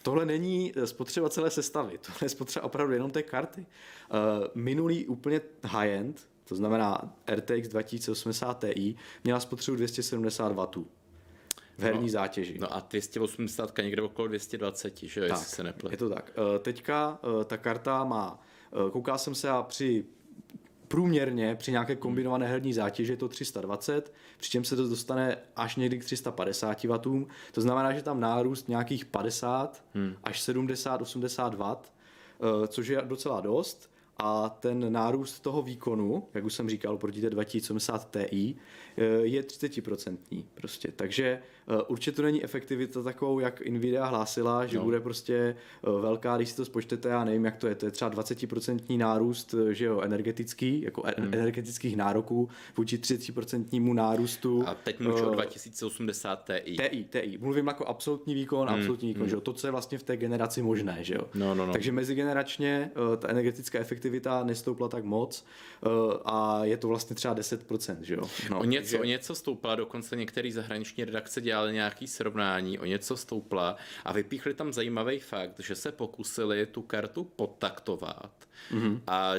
Tohle není spotřeba celé sestavy, tohle je spotřeba opravdu jenom té karty. Minulý úplně high-end, to znamená RTX 2080 Ti, měla spotřebu 270 W v herní zátěži. No a 280 někde okolo 220, že jo, jestli se nepletu. Je to tak. Teďka ta karta má, koukal jsem se a průměrně při nějaké kombinované herní zátěži je to 320, přičem se to dostane až někdy k 350 W. To znamená, že tam nárůst nějakých 50 až 70-80 W, což je docela dost. A ten nárůst toho výkonu, jak už jsem říkal, proti té 2070 Ti, je 30% prostě. Takže určitě to není efektivita takovou, jak NVIDIA hlásila, že bude prostě velká, když si to spočtete, já nevím, jak to je třeba 20% nárůst, že jo, energetický, jako energetických nároků vůči 30% nárůstu. A teď mluvíš o 2080 Ti. Mluvím jako absolutní výkon, že jo, to, co je vlastně v té generaci možné, že jo. No. Takže mezigeneračně ta energetická efektivita nestoupla tak moc a je to vlastně třeba 10%, že jo? No, o něco stoupla, dokonce některé zahraniční redakce dělaly nějaké srovnání, o něco stoupla a vypíchli tam zajímavý fakt, že se pokusili tu kartu podtaktovat a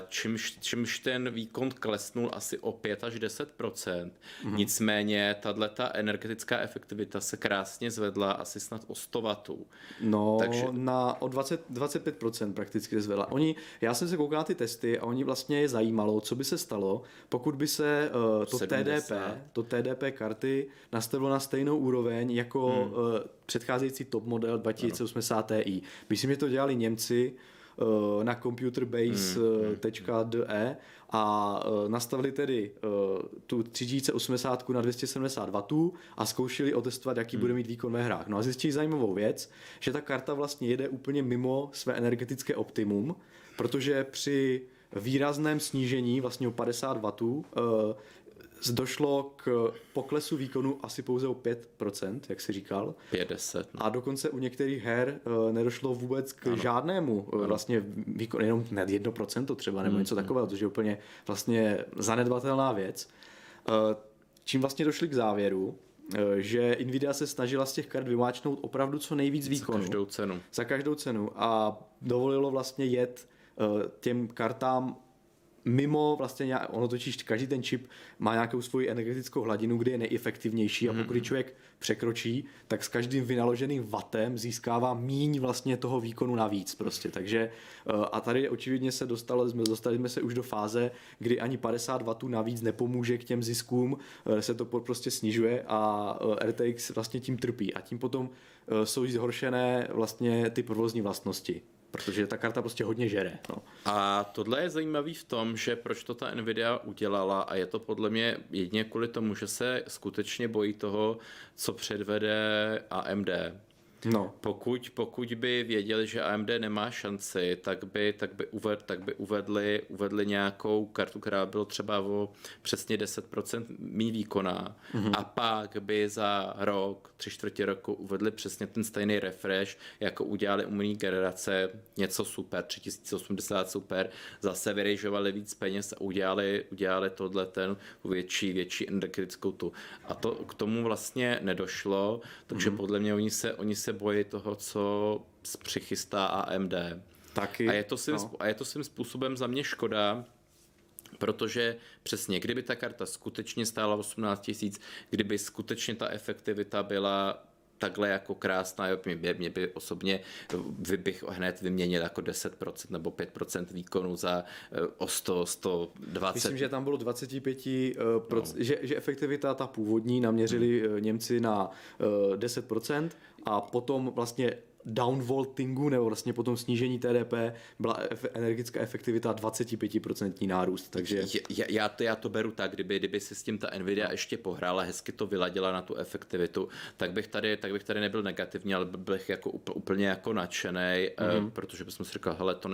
čímž ten výkon klesnul asi o 5 až 10%, nicméně tato energetická efektivita se krásně zvedla asi snad o 100 W. No, takže... o 25% prakticky zvedla. Já jsem se koukal na ty testy a oni vlastně je zajímalo, co by se stalo, pokud by se to TDP karty nastavilo na stejnou úroveň jako předcházející top model 2080 Ti. Myslím, že to dělali Němci na computerbase.de a nastavili tedy tu 3080 na 270 W a zkoušeli otestovat, jaký bude mít výkon ve hrách. No a zjistili zajímavou věc, že ta karta vlastně jede úplně mimo své energetické optimum, protože při výrazném snížení vlastně o 50 W došlo k poklesu výkonu asi pouze o 5%, jak jsi říkal. 50. No. A dokonce u některých her nedošlo vůbec k žádnému vlastně výkonu, jenom ne 1% třeba nebo něco takového, což je úplně vlastně zanedbatelná věc. Čím vlastně došli k závěru, že NVIDIA se snažila z těch kart vymáčknout opravdu co nejvíc výkonu. Za každou cenu. A dovolilo vlastně jet těm kartám mimo vlastně, ono totiž každý ten čip má nějakou svoji energetickou hladinu, kde je nejefektivnější a pokud člověk překročí, tak s každým vynaloženým vatem získává míň vlastně toho výkonu navíc prostě, takže a tady očividně se dostali jsme se už do fáze, kdy ani 50 W navíc nepomůže k těm ziskům, se to prostě snižuje a RTX vlastně tím trpí a tím potom jsou zhoršené vlastně ty provozní vlastnosti. Protože ta karta prostě hodně žere. No. A tohle je zajímavý v tom, že proč to ta NVIDIA udělala a je to podle mě jedině kvůli tomu, že se skutečně bojí toho, co předvede AMD. No. Pokud by věděli, že AMD nemá šanci, tak by uvedli nějakou kartu, která byla třeba o přesně 10% méně výkonná a pak by za rok, 3/4 roku uvedli přesně ten stejný refresh, jako udělali u minulé generace něco super, 3080 super, zase vyrežovali víc peněz a udělali tohle ten větší energetickou tu. A to k tomu vlastně nedošlo, takže podle mě oni se bojí toho, co přichystá AMD. Taky, a je to svým způsobem za mě škoda, protože přesně, kdyby ta karta skutečně stála 18 000, kdyby skutečně ta efektivita byla takhle jako krásná, mě by osobně bych hned vyměnil jako 10% nebo 5% výkonu za o 100, 120. Myslím, že tam bylo 25%, že efektivita ta původní naměřili Němci na 10% a potom vlastně downvoltingu nebo vlastně potom snížení TDP byla energetická efektivita 25% nárůst, takže... Já to beru tak, kdyby si s tím ta NVIDIA ještě pohrála, hezky to vyladila na tu efektivitu, tak bych tady nebyl negativní, ale bych jako úplně jako nadšenej, protože bychom si říkal, hele, to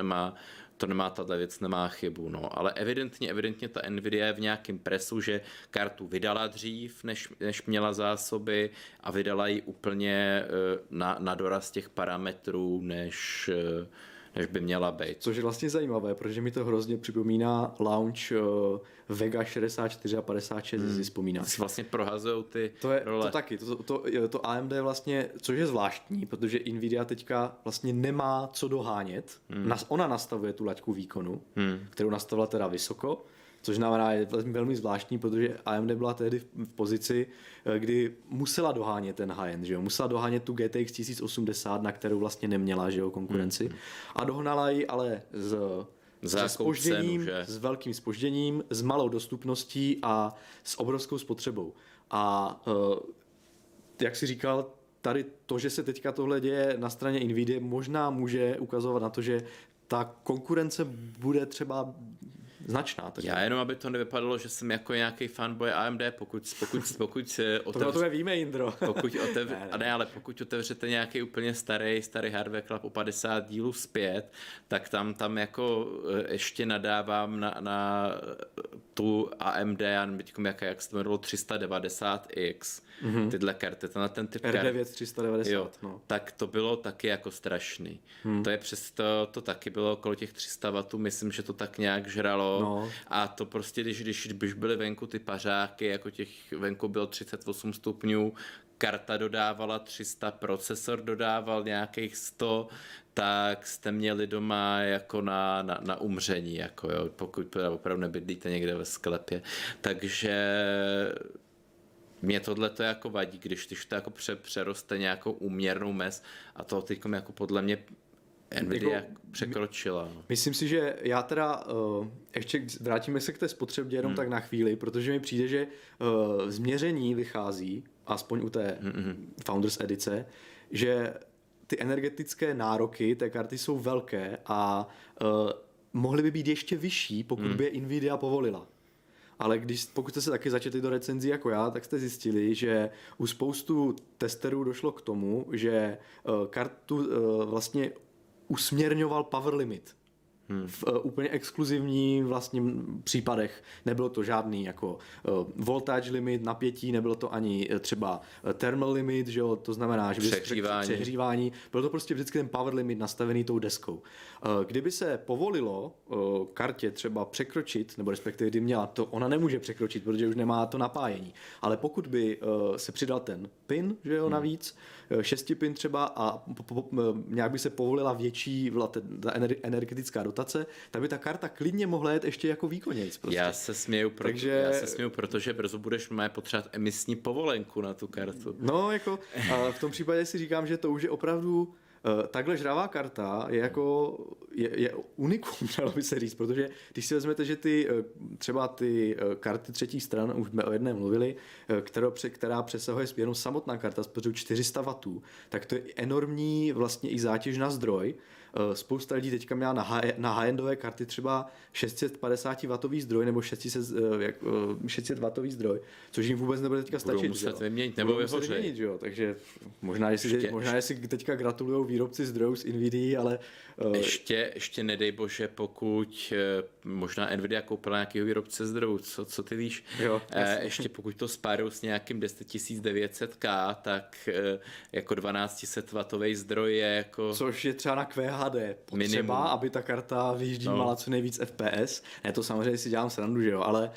nemá tato věc, nemá chybu, no. Ale evidentně ta NVIDIA je v nějakém presu, že kartu vydala dřív, než měla zásoby a vydala ji úplně na doraz těch parametrů, než by měla být. Což je vlastně zajímavé, protože mi to hrozně připomíná launch Vega 64 a 56, jestli vzpomínáš. Vlastně prohazujou ty role. To taky, to AMD vlastně, což je zvláštní, protože Nvidia teďka vlastně nemá co dohánět. Ona nastavuje tu laťku výkonu, kterou nastavila teda vysoko, což znamená, je velmi zvláštní, protože AMD byla tehdy v pozici, kdy musela dohánět ten high-end, že jo? Musela dohánět tu GTX 1080, na kterou vlastně neměla, že jo, konkurenci. A dohnala ji ale s velkým zpožděním, s malou dostupností a s obrovskou spotřebou. A jak si říkal, tady to, že se teďka tohle děje na straně NVIDIA, možná může ukazovat na to, že ta konkurence bude třeba značná. Takže. Já jenom, aby to nevypadalo, že jsem jako nějaký fanboy AMD, pokud pokud otevřete nějaký úplně starý Hardware Club o 50 dílů zpět, tak tam jako ještě nadávám na tu AMD, já nevím, jak se to jmenovalo, 390X, tyhle karty. R9 390. Jo, no. Tak to bylo taky jako strašný. To je přesto, to taky bylo okolo těch 300 W, myslím, že to tak nějak žralo. No. A to prostě, když byly venku ty pařáky, jako těch venku bylo 38 stupňů, karta dodávala 300, procesor dodával nějakých 100, tak jste měli doma jako na umření, jako jo, pokud opravdu nebydlíte někde ve sklepě. Takže mě tohle to jako vadí, když to jako přeroste nějakou úměrnou mez a to teď jako podle mě NVIDIA jako překročila. Myslím si, že já teda ještě vrátíme se k té spotřebě jenom tak na chvíli, protože mi přijde, že změření vychází, aspoň u té Founders edice, že ty energetické nároky té karty jsou velké a mohly by být ještě vyšší, pokud by je NVIDIA povolila. Ale pokud jste se taky začetli do recenzí jako já, tak jste zjistili, že u spoustu testerů došlo k tomu, že kartu vlastně usměrňoval power limit v úplně exkluzivní vlastně případech. Nebylo to žádný jako voltage limit, napětí, nebylo to ani třeba thermal limit, že jo, to znamená, že přehřívání. Bylo to prostě vždycky ten power limit nastavený tou deskou. Kdyby se povolilo kartě třeba překročit, nebo respektive kdy měla to, ona nemůže překročit, protože už nemá to napájení. Ale pokud by se přidal ten pin, že jo, navíc, 6 pin třeba a nějak by se povolila větší energetická dotace, dotace, tak by ta karta klidně mohla jet ještě jako výkonnějc. Prostě. Já se směju, protože brzo budeš potřebovat emisní povolenku na tu kartu. No, jako a v tom případě si říkám, že to už je opravdu... Takhle žravá karta je jako je unikum, dalo by se říct, protože když si vezmete, že třeba ty karty třetích stran, už jsme o jedné mluvili, která přesahuje jenom samotná karta spotřebu 400 W, tak to je enormní vlastně i zátěž na zdroj. Spousta lidí teďka měla na high-endové karty třeba 650 W zdroj nebo 600 W zdroj, což jim vůbec nebude teďka stačit. Budou muset vyměnit nebo vyhořej. Takže možná, jestli teďka gratulují výrobci zdrojů z NVIDIA, ale... Ještě nedej bože, pokud možná NVIDIA koupila nějakého výrobce zdrojů, co ty víš, jo, ještě pokud to spárou s nějakým 10900K, tak jako 1200 W zdroj je jako... Což je třeba na QHD potřeba, aby ta karta vyjíždímala co nejvíc FPS. Ne, to samozřejmě si dělám srandu, že jo, ale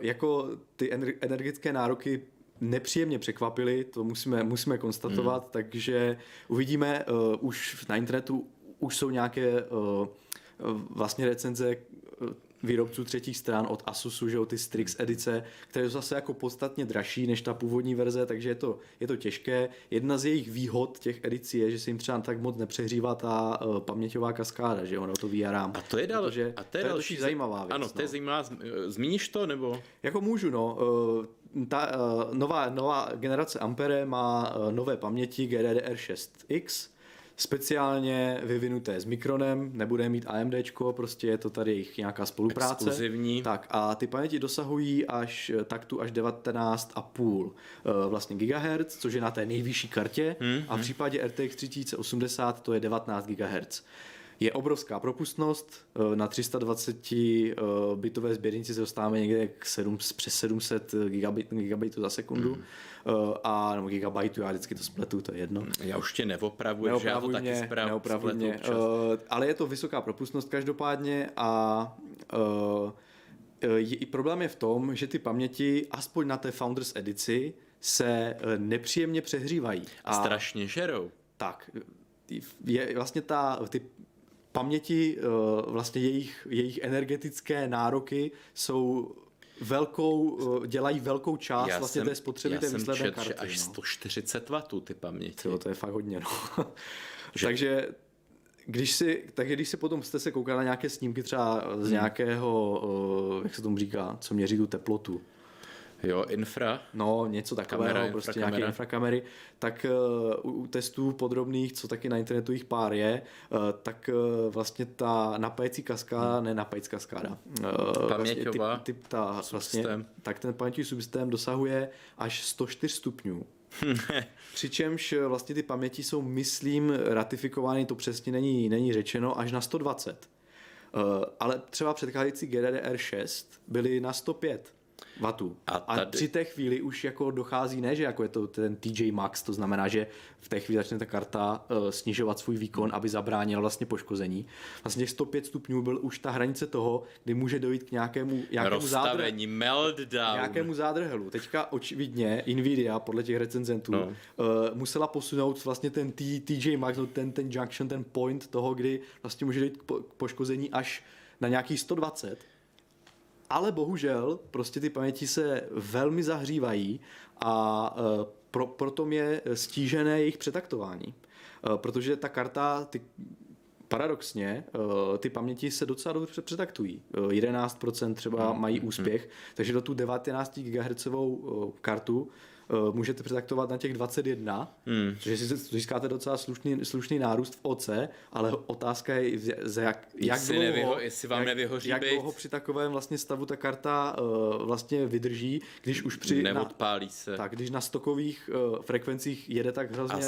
jako ty energetické nároky nepříjemně překvapily, to musíme konstatovat, takže uvidíme, už na internetu už jsou nějaké vlastně recenze výrobců třetích stran od Asusu, že jo, ty Strix edice, které jsou zase jako podstatně dražší než ta původní verze, takže je to těžké. Jedna z jejich výhod těch edicí je, že se jim třeba tak moc nepřehřívá ta paměťová kaskáda, že ono to VRAM. A to je další zajímavá věc. Ano, to je zajímavá, zmíníš to, nebo? Jako můžu, no. Ta nová generace Ampere má nové paměti GDDR6X, speciálně vyvinuté s Micronem, nebude mít AMDčko, prostě je to tady jejich nějaká spolupráce. Exkluzivní. Tak a ty paměti dosahují taktu až 19,5 vlastně GHz, což je na té nejvyšší kartě a v případě RTX 3080 to je 19 GHz. Je obrovská propustnost, na 320 bitové sběrnici se dostáváme někde k přes 700 gigabitů za sekundu, nebo gigabajtů, já vždycky to spletu, to je jedno. Já už tě neopravuji, že já to taky spletu občas. Ale je to vysoká propustnost každopádně a problém je v tom, že ty paměti, aspoň na té Founders edici, se nepříjemně přehřívají. A strašně žerou. Tak, je vlastně ty paměti, vlastně jejich energetické nároky jsou dělají velkou část vlastně té spotřeby té výsledné karty. Já jsem četl, že až 140 W ty paměti. Jo, to je fakt hodně, no. Takže když si potom jste se koukali na nějaké snímky třeba z nějakého, jak se tomu říká, co měří tu teplotu. Jo, infra. No, něco takového, prostě nějaké infrakamery. Tak u testů podrobných, co taky na internetu jich pár je, tak vlastně ta napájecí kaskáda, paměťová vlastně, ta vlastně, tak ten paměťový subsystém dosahuje až 104 stupňů. Přičemž vlastně ty paměti jsou, myslím, ratifikovány, to přesně není řečeno, až na 120. Ale třeba předcházející GDDR6 byly na 105. Vatu. A při té chvíli už jako dochází, ne, že jako je to ten TJ Max, to znamená, že v té chvíli začne ta karta snižovat svůj výkon, aby zabránila vlastně poškození. Vlastně 105 stupňů byl už ta hranice toho, kdy může dojít k nějakému zádrhelu. Teďka očividně Nvidia podle těch recenzentů musela posunout vlastně ten TJ Max, ten junction, ten point toho, kdy vlastně může dojít k poškození až na nějakých 120. Ale bohužel prostě ty paměti se velmi zahřívají a proto je stížené jejich přetaktování. Protože ta karta, paradoxně, ty paměti se docela dobře přetaktují. 11% třeba mají úspěch, takže do tu 19 GHz kartu můžete přetaktovat na těch 21, což si získáte docela slušný nárůst v OC, ale otázka je, jak dlouho při takovém vlastně stavu ta karta vlastně vydrží, když už neodpálí se. Tak, když na stokových frekvencích jede tak hrozně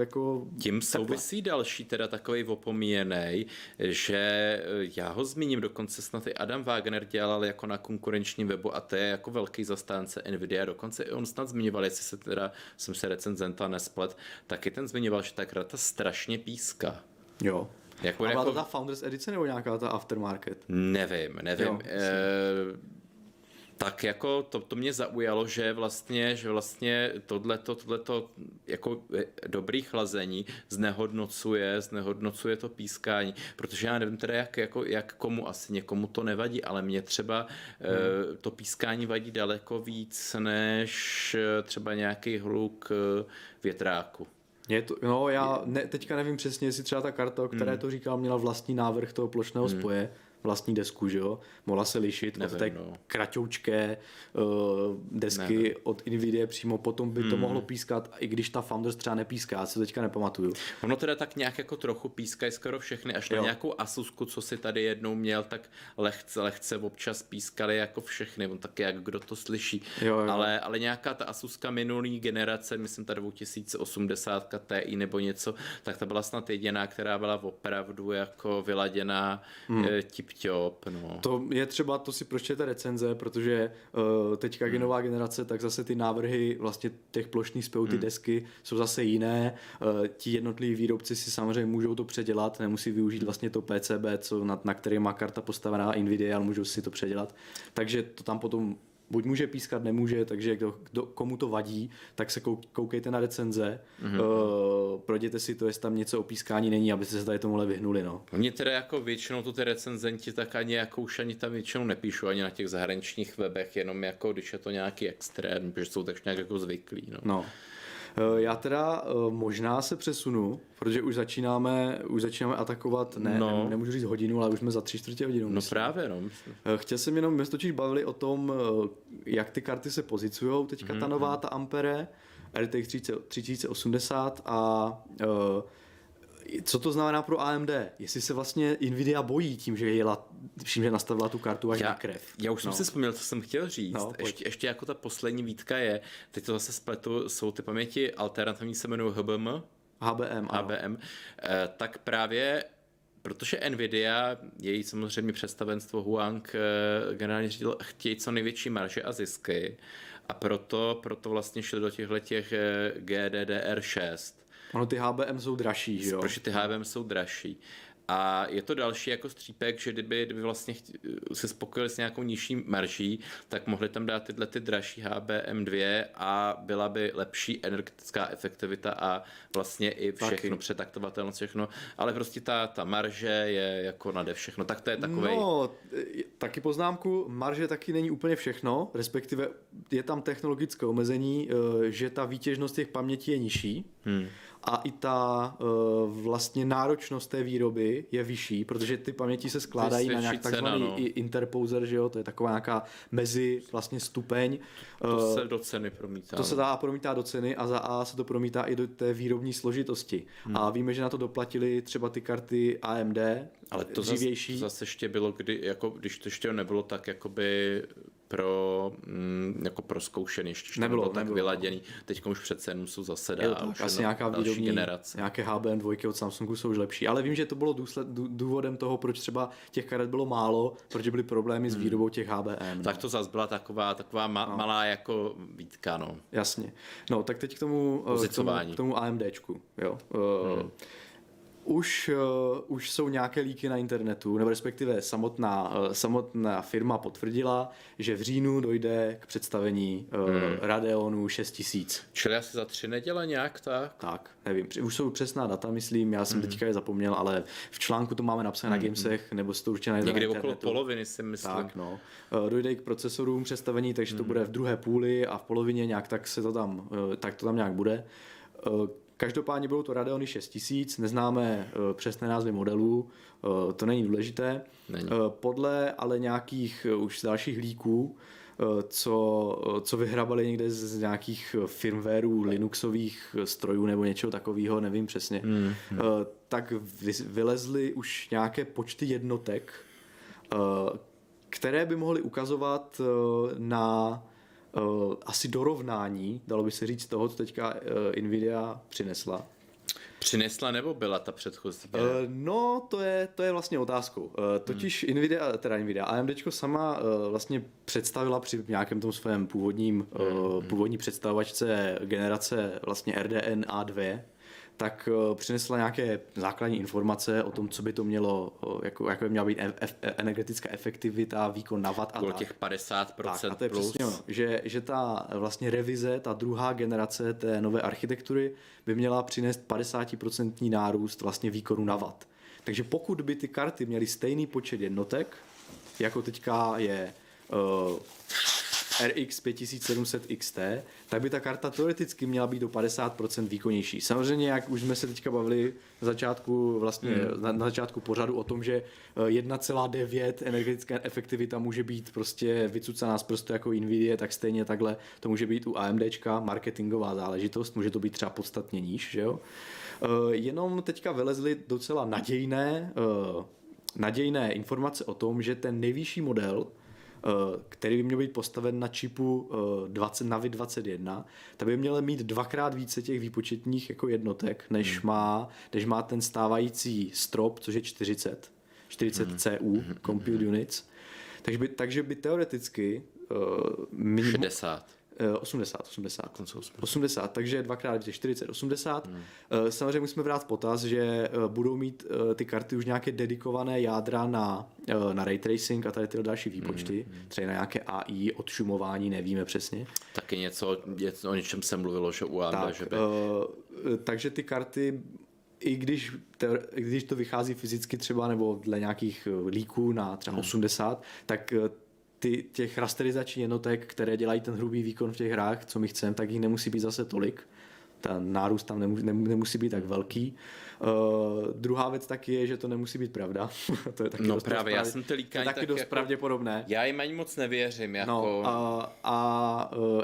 jako... Tím souvisí další teda takovej opomíjenej, že já ho zmíním, dokonce snad i Adam Wagner dělal jako na konkurenčním webu a to je jako velký zastánce NVIDIA, dokonce i on snad zmiňoval, jestli se teda, jsem se recenzenta nesplet, taky ten zmiňoval, že ta karta strašně píská. Jo. Jako, a byla to ta Founders edice nebo nějaká ta Aftermarket? Nevím. Jo, tak jako to mě zaujalo, že vlastně tohleto jako dobrý chlazení znehodnocuje to pískání, protože já nevím teda jak komu, asi někomu to nevadí, ale mě třeba to pískání vadí daleko víc než třeba nějaký hluk větráku. No já teďka nevím přesně, jestli třeba ta karta, o které to říkám, měla vlastní návrh toho plošného spoje, vlastní desku, že jo? Mohla se lišit od té kratoučké desky od NVIDIA přímo, potom by to mohlo pískat, i když ta Founders třeba nepíská, já si teďka nepamatuju. Ono teda tak nějak jako trochu pískají skoro všechny, až na nějakou Asusku, co si tady jednou měl, tak lehce občas pískali jako všechny, on tak jak kdo to slyší, ale nějaká ta Asuska minulý generace, myslím ta 2080 Ti nebo něco, tak ta byla snad jediná, která byla opravdu jako vyladěná tip-top, no. To je třeba, to si pročtěte recenze, protože teďka nová generace, tak zase ty návrhy vlastně těch plošných spojů, ty desky jsou zase jiné. Ti jednotliví výrobci si samozřejmě můžou to předělat, nemusí využít vlastně to PCB, co na který má karta postavená NVIDIA, ale můžou si to předělat. Takže to tam potom buď může pískat, nemůže, takže komu to vadí, tak se koukejte na recenze, projděte si to, jestli tam něco o pískání není, abyste se tady tomuhle vyhnuli. No. Mně teda jako většinou to ty recenzenti tak ani jako už ani tam většinou nepíšu, ani na těch zahraničních webech, jenom jako když je to nějaký extrém, protože jsou tak nějak jako zvyklí. No. Já teda možná se přesunu, protože už začínáme atakovat, nemůžu říct hodinu, ale už jsme za 3/4 hodinu. No právě, no. Chtěl jsem jenom, my se totiž bavili o tom, jak ty karty se pozicujou, teďka ta nová, ta Ampere, RTX 3080 a co to znamená pro AMD? Jestli se vlastně Nvidia bojí tím, že nastavila tu kartu až na krev. Já už jsem si vzpomněl, co jsem chtěl říct. Ještě jako ta poslední výtka je, teď to zase spletu, jsou ty paměti alternativní, se jmenují HBM. Tak právě protože NVIDIA, její samozřejmě představenstvo Huang, generální ředitel, chtějí co největší marže a zisky a proto vlastně šli do těchto GDDR6. Ano, ty HBM jsou dražší, že jo? Protože ty HBM jsou dražší. A je to další jako střípek, že kdyby vlastně se spokojili s nějakou nižší marží, tak mohli tam dát tyhle ty dražší HBM2 a byla by lepší energetická efektivita a vlastně i všechno, přetaktovatelnost, všechno. Ale prostě ta marže je jako nade všechno. Tak to je takovej... No, taky poznámku, marže taky není úplně všechno, respektive je tam technologické omezení, že ta výtěžnost těch pamětí je nižší. A i ta vlastně náročnost té výroby je vyšší, protože ty paměti se skládají na nějak takzvaný interposer, že jo, to je taková nějaká mezi vlastně stupeň. To se do ceny promítá. To se dá promítá do ceny a za A se to promítá i do té výrobní složitosti. A víme, že na to doplatili třeba ty karty AMD, ale to dřívější. Zase ještě bylo, když to ještě nebylo tak jakoby... jako prozkoušený, ještě nebylo vyladěný. Teď už přece jenom jsou zase asi nějaká výrobní generace. Nějaké HBM2 od Samsungu jsou už lepší, ale vím, že to bylo důvodem toho, proč třeba těch karet bylo málo, protože byly problémy s výrobou těch HBM. Tak to zase byla taková malá jako výtka, no. Jasně. No, tak teď k tomu AMDčku, jo. Už jsou nějaké líky na internetu, nebo respektive samotná firma potvrdila, že v říjnu dojde k představení Radeonu 6000. Čili asi za 3 neděle nějak tak? Tak, nevím, už jsou přesná data, myslím, já jsem teďka je zapomněl, ale v článku to máme napsané na Gamesech, nebo se to určitě najde na internetu. Někdy okolo poloviny si myslím. Tak, no. Dojde k procesorům představení, takže to bude v druhé půli a v polovině nějak tak to tam nějak bude. Každopádně budou to Radeony 6000, neznáme přesné názvy modelů, to není důležité. Podle ale nějakých už dalších líků, co vyhrabali někde z nějakých firmwareů, linuxových strojů nebo něčeho takového, nevím přesně, tak vylezly už nějaké počty jednotek, které by mohly ukazovat na... asi dorovnání, dalo by se říct, toho, co teďka Nvidia přinesla. Přinesla nebo byla ta předchozí? No, to je vlastně otázkou. Totiž AMDčko sama vlastně představila při nějakém tom svém původní představovačce generace vlastně RDNA 2, tak přinesla nějaké základní informace o tom, co by to mělo, jako by měla být energetická efektivita, výkon na watt a tak. Těch 50% tak, a to je plus. Přesně, že ta vlastně revize, ta druhá generace té nové architektury by měla přinést 50% nárůst vlastně výkonu na watt. Takže pokud by ty karty měly stejný počet jednotek, jako teďka je RX 5700 XT, tak by ta karta teoreticky měla být do 50% výkonnější. Samozřejmě, jak už jsme se teďka bavili na začátku, na začátku pořadu o tom, že 1,9 energetická efektivita může být prostě vycucaná z prstu jako NVIDIA, tak stejně takhle to může být u AMDčka, marketingová záležitost, může to být třeba podstatně níž, že jo? Jenom teďka vylezly docela nadějné informace o tom, že ten nejvyšší model, který by měl být postaven na čipu Navi 21, tak by měl mít 2x více těch výpočetních jako jednotek, než má ten stávající strop, což je 40 CU, Compute Units. Takže by teoreticky... 80, takže 2x40, 80. Samozřejmě musíme brát potaz, že budou mít ty karty už nějaké dedikované jádra na ray tracing a tady ty další výpočty, třeba na nějaké AI, odšumování, nevíme přesně. Taky něco o něčem se mluvilo, že u AMD, tak, že by... takže ty karty, i když to vychází fyzicky třeba nebo dle nějakých líků na třeba 80, tak těch rasterizačních jednotek, které dělají ten hrubý výkon v těch hrách, co my chceme, tak jich nemusí být zase tolik. Ten nárůst tam nemusí být tak velký. Druhá věc taky je, že to nemusí být pravda. To je taky dost pravděpodobné. Já jim ani moc nevěřím. Jako... No,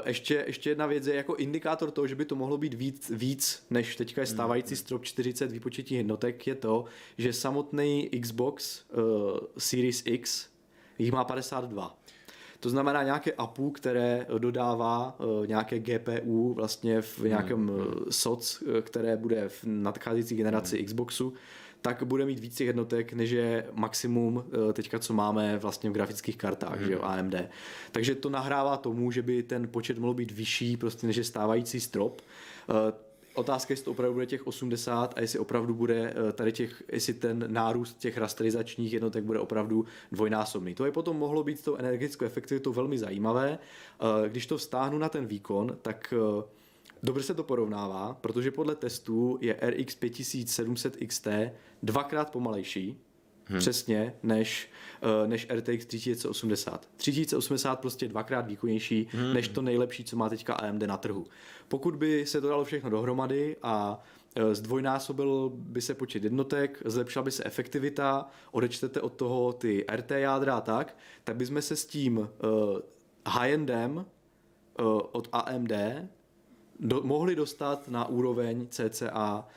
ještě jedna věc je jako indikátor toho, že by to mohlo být víc než teďka je stávající strop 40 výpočetních jednotek, je to, že samotný Xbox Series X jich má 52. To znamená nějaké APU, které dodává nějaké GPU vlastně v nějakém SOC, které bude v nadcházející generaci Xboxu, tak bude mít víc jednotek, než je maximum teďka, co máme vlastně v grafických kartách, že jo, AMD. Takže to nahrává tomu, že by ten počet mohl být vyšší, prostě než je stávající strop. Otázka, jestli to opravdu bude těch 80 a jestli opravdu bude jestli ten nárůst těch rasterizačních jednotek bude opravdu dvojnásobný. To je potom mohlo být s tou energetickou efektivitou velmi zajímavé. Když to vztáhnu na ten výkon, tak dobře se to porovnává, protože podle testů je RX 5700 XT 2x pomalejší přesně než RTX 3080. 3080 prostě 2x výkonnější než to nejlepší, co má teďka AMD na trhu. Pokud by se to dalo všechno dohromady a zdvojnásobil by se počet jednotek, zlepšila by se efektivita, odečtete od toho ty RT jádra a tak bychom se s tím high-endem od AMD mohli dostat na úroveň cca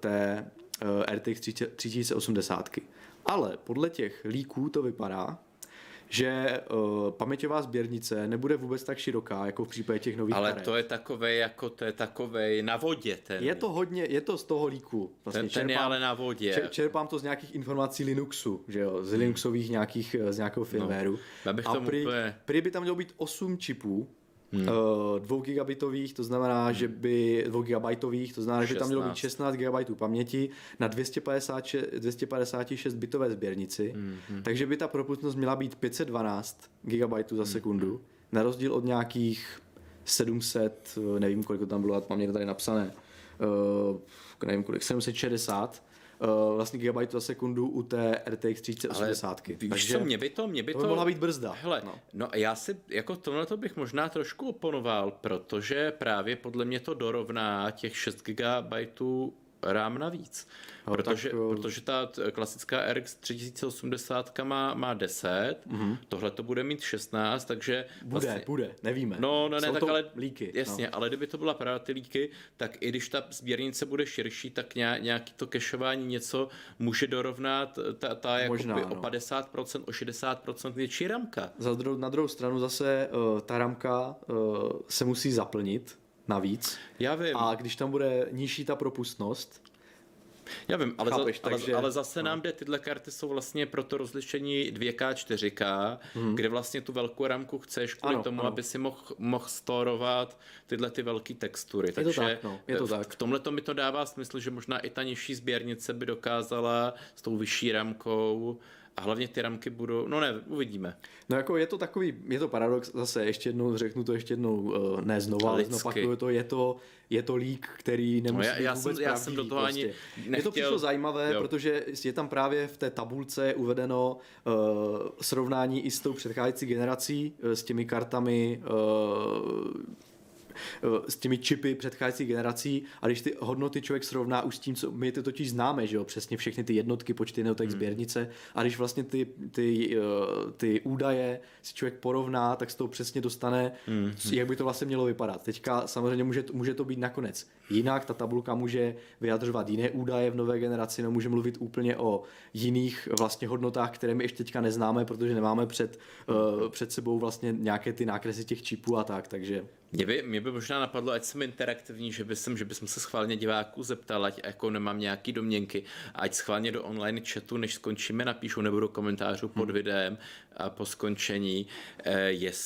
té RTX 3080. Ale podle těch líků to vypadá, že paměťová sběrnice nebude vůbec tak široká, jako v případě těch nových karet. Ale to je takovej na vodě. Ten. Je to z toho líku. Vlastně ten je ale na vodě. Čerpám to z nějakých informací Linuxu, že jo, z Linuxových nějakých, z nějakého firmwareu. No, a prý by tam mělo být 8 čipů, 2 GB, to znamená, že by 2 GB, to znamená, 16. že tam mělo být 16 GB paměti na 256 bitové sběrnici, takže by ta propustnost měla být 512 GB za sekundu, na rozdíl od nějakých 700, nevím kolik to tam bylo, mám někde tady napsané, nevím kolik, 760 vlastně GB za sekundu u té RTX 3080. Takže co, mě by to mohla být brzda. Hele, no já si jako tohleto bych možná trošku oponoval, protože právě podle mě to dorovná těch 6 GB RAM navíc. No, protože ta klasická RX 3080 má 10, tohle to bude mít 16, takže... Bude, nevíme. Ale líky. Jasně, no. Ale kdyby to byla právě ty líky, tak i když ta sběrnice bude širší, tak nějaký to kešování něco může dorovnat ta možná, jakoby o 50%, o 60% větší ramka. Na druhou stranu zase ta ramka se musí zaplnit navíc. Já vím. A když tam bude nižší ta propustnost, Já vím, ale, chápeš, ale zase nám jde, tyhle karty jsou vlastně pro to rozlišení 2K, 4K, kde vlastně tu velkou ramku chceš kvůli tomu, aby si mohl storovat tyhle ty velké textury. Takže v tomhletom mi to dává smysl, že možná i ta nižší sběrnice by dokázala s tou vyšší ramkou. A hlavně ty ramky budou, uvidíme. No jako je to takový, je to paradox, zase ještě jednou, řeknu to ještě jednou, ne znova, ale opakuju to, je to lík, který nemusí být vůbec pravdivý. Já jsem do toho ani nechtěl. Je to přišlo zajímavé, protože je tam právě v té tabulce uvedeno srovnání i s tou předcházející generací, s těmi kartami, s těmi čipy předcházející generací, a když ty hodnoty člověk srovná už s tím, co my to totiž známe, že jo, přesně všechny ty jednotky, počty jednotek, sběrnice, a když vlastně ty údaje si člověk porovná, tak z toho přesně dostane, jak by to vlastně mělo vypadat. Teďka samozřejmě může to být nakonec jinak, ta tabulka může vyjadřovat jiné údaje v nové generaci, může mluvit úplně o jiných vlastně hodnotách, které my ještě teďka neznáme, protože nemáme před sebou vlastně nějaké ty nákresy těch čipů a tak, takže... Mě by možná napadlo, ať jsem interaktivní, že bychom se schválně diváků zeptal, ať jako nemám nějaký domněnky, ať schválně do online chatu, než skončíme, napíšu nebo do komentářů pod videem a po skončení,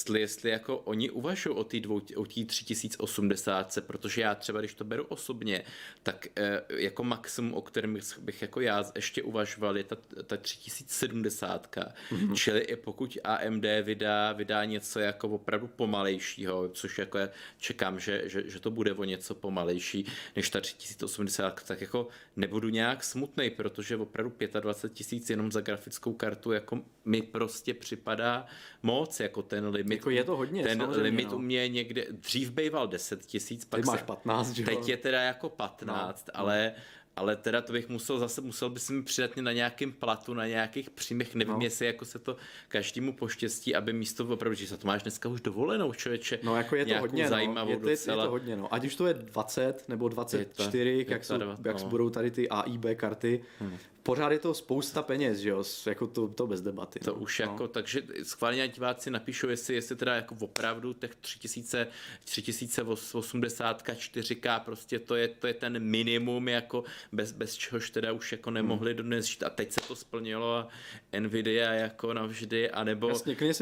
jestli jako oni uvažují o té 3080, protože já třeba, když to beru osobně, tak jako maximum, o kterém bych jako já ještě uvažoval, je ta 3070. Čili i pokud AMD vydá něco jako opravdu pomalejšího, což jako čekám, že to bude o něco pomalejší než ta 3080, tak jako nebudu nějak smutnej, protože opravdu 25 000 jenom za grafickou kartu jako mi prostě připadá moc, jako ten limit. Jako je to hodně, ten limit u mě někde, dřív býval 10 000, pak máš 15, teď je teda jako 15, ale teda to bych musel by si mi přidat na nějakém platu, na nějakých příjmech, nevím, jestli jako se to každému poštěstí, aby místo opravdu, že za to máš dneska už dovolenou, člověče, jako je to hodně zajímavou, je to hodně, ať už to je 20 nebo 24, jak budou tady ty AIB karty, pořád je to spousta peněz, že jo, jako to bez debaty. To už jako, takže schválně diváci napíšou, jestli teda jako opravdu těch 3080 4K, prostě to je ten minimum, jako bez čehož teda už jako nemohli dodnes žít, a teď se to splnilo a NVIDIA jako navždy, anebo... Jasně, klidně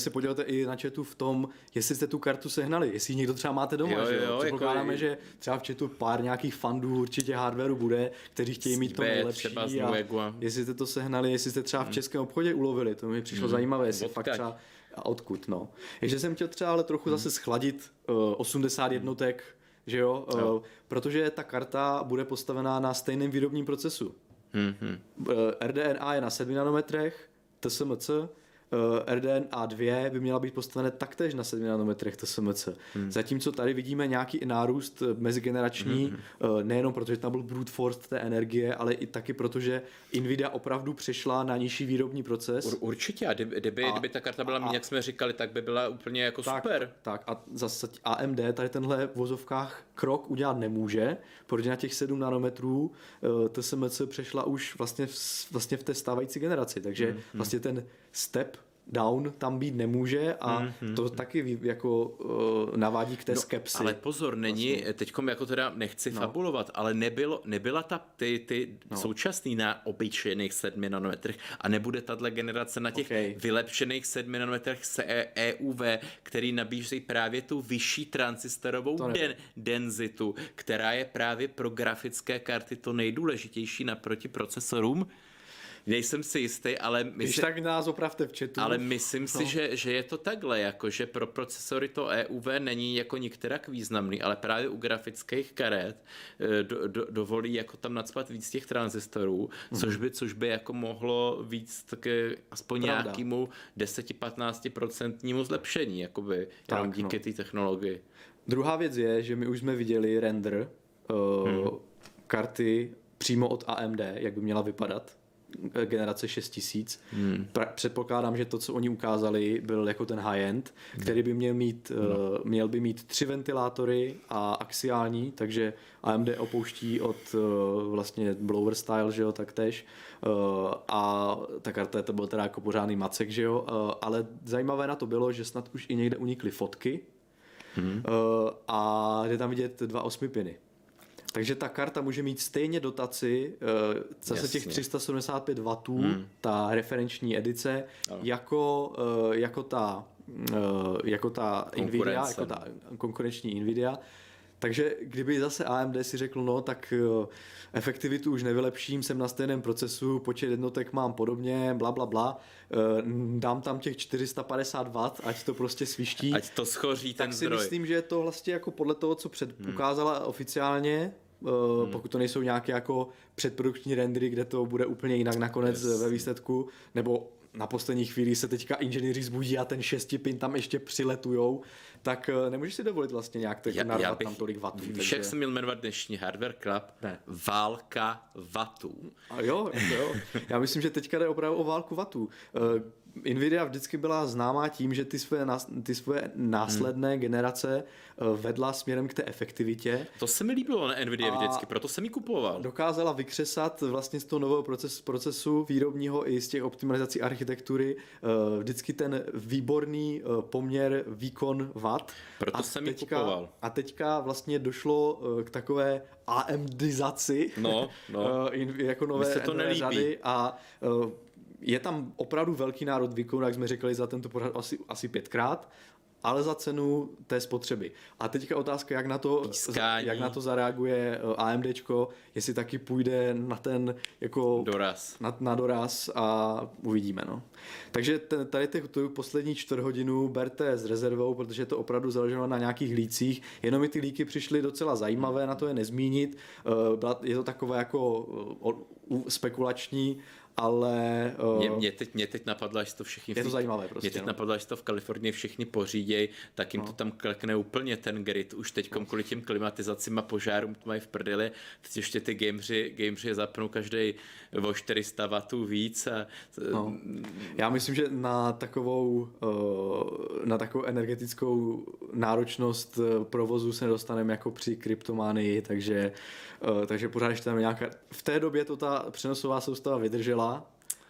se podělte i na chatu v tom, jestli jste tu kartu sehnali, jestli ji někdo třeba máte doma, jo, že jo, předpokládáme, že třeba v chatu pár nějakých fandů určitě hardwareu bude, kteří chtějí mít to nejlepší, třeba z Neweggu, a jestli jste to sehnali, jestli jste třeba v českém obchodě ulovili, to mi přišlo zajímavé, jestli fakt třeba a odkud, Ještě jsem chtěl třeba ale trochu zase schladit 80 jednotek, že jo, protože ta karta bude postavená na stejném výrobním procesu. RDNA je na 7 nanometrech, TSMC, RDNA 2 by měla být postavené taktéž na 7 nanometrech TSMC. Zatímco tady vidíme nějaký nárůst mezigenerační, nejenom protože tam byl brute force té energie, ale i taky protože NVIDIA opravdu přešla na nižší výrobní proces. Určitě, a kdyby ta karta byla méně, jak jsme říkali, tak by byla úplně jako super. Tak a zase AMD tady tenhle v vozovkách krok udělat nemůže, protože na těch 7 nanometrů TSMC přešla už vlastně v té stávající generaci, takže vlastně ten step down tam být nemůže, a to taky jako navádí k té skepsi. Ale pozor, není, vlastně. Teďkom jako teda nechci fabulovat, ale nebyla ta ty současný na obyčejných 7 nanometrech a nebude tato generace na těch vylepšených 7 nanometrech s EUV, který nabízí právě tu vyšší transistorovou denzitu, která je právě pro grafické karty to nejdůležitější naproti procesorům. Nejsem si jistý, ale tak nás opravte v chatu. Ale myslím si, že je to takhle, jako že pro procesory to EUV není jako nikterak významný, ale právě u grafických karet dovolí jako tam nacpat víc těch tranzistorů, což by jako mohlo víc taky aspoň nějakému 10-15% zlepšení, jakoby jenom díky té technologii. Druhá věc je, že my už jsme viděli render karty přímo od AMD, jak by měla vypadat generace 6000. Předpokládám, že to, co oni ukázali, byl jako ten high-end, který by měl mít 3 ventilátory a axiální, takže AMD opouští od vlastně blower style, že jo, taktéž. A ta karta to byl teda jako pořádný macek, že jo, ale zajímavé na to bylo, že snad už i někde unikly fotky a je tam vidět 2 8 piny. Takže ta karta může mít stejně dotaci zase těch 375 W, ta referenční edice, jako ta NVIDIA, jako ta konkurenční NVIDIA. Takže kdyby zase AMD si řekl, no tak efektivitu už nevylepším, jsem na stejném procesu, počet jednotek mám podobně, bla, bla, bla, dám tam těch 450 W, ať to prostě sviští. Ať to schoří ten zdroj. Tak si myslím, že je to vlastně jako podle toho, co ukázala oficiálně, pokud to nejsou nějaké jako předprodukční rendery, kde to bude úplně jinak nakonec ve výsledku, nebo na poslední chvíli se teďka inženýři zbudí a ten 6-pin tam ještě přiletujou, tak nemůžeš si dovolit vlastně nějak tak narvat tam tolik vatů. Však takže... jsem měl jmenovat dnešní Hardware Club válka vatů. A jo. Já myslím, že teďka jde opravdu o válku vatů. NVIDIA vždycky byla známá tím, že ty svoje následné generace vedla směrem k té efektivitě. To se mi líbilo na NVIDIA vždycky, proto jsem ji kupoval. Dokázala vykřesat vlastně z toho nového procesu výrobního i z těch optimalizací architektury vždycky ten výborný poměr výkon watt. Proto jsem ji kupoval. A teďka vlastně došlo k takové AMDizaci jako nové řady a je tam opravdu velký národ výkonu, jak jsme řekli, za tento pořad asi 5x, ale za cenu té spotřeby. A teďka otázka, jak na to zareaguje AMDčko, jestli taky půjde na ten jako doraz. Na doraz a uvidíme. No. Takže tady tu poslední čtvrthodinu berte s rezervou, protože je to opravdu založeno na nějakých lících. Jenom i ty líky přišly docela zajímavé, na to je nezmínit. Je to takové jako spekulační, ale... Mě teď napadlo, až to všichni... Je to zajímavé prostě. Mě teď napadlo, až to v Kalifornii všichni pořídějí, tak jim to tam klekne úplně ten grid. Už teď kvůli těm klimatizacím a požárům to mají v prdeli. Teď ještě ty gameři zapnou každý o 400 W víc. A... No. Já myslím, že na takovou energetickou náročnost provozu se nedostaneme jako při kryptománii, takže pořád ještě tam nějaká... V té době to ta přenosová soustava vydržela,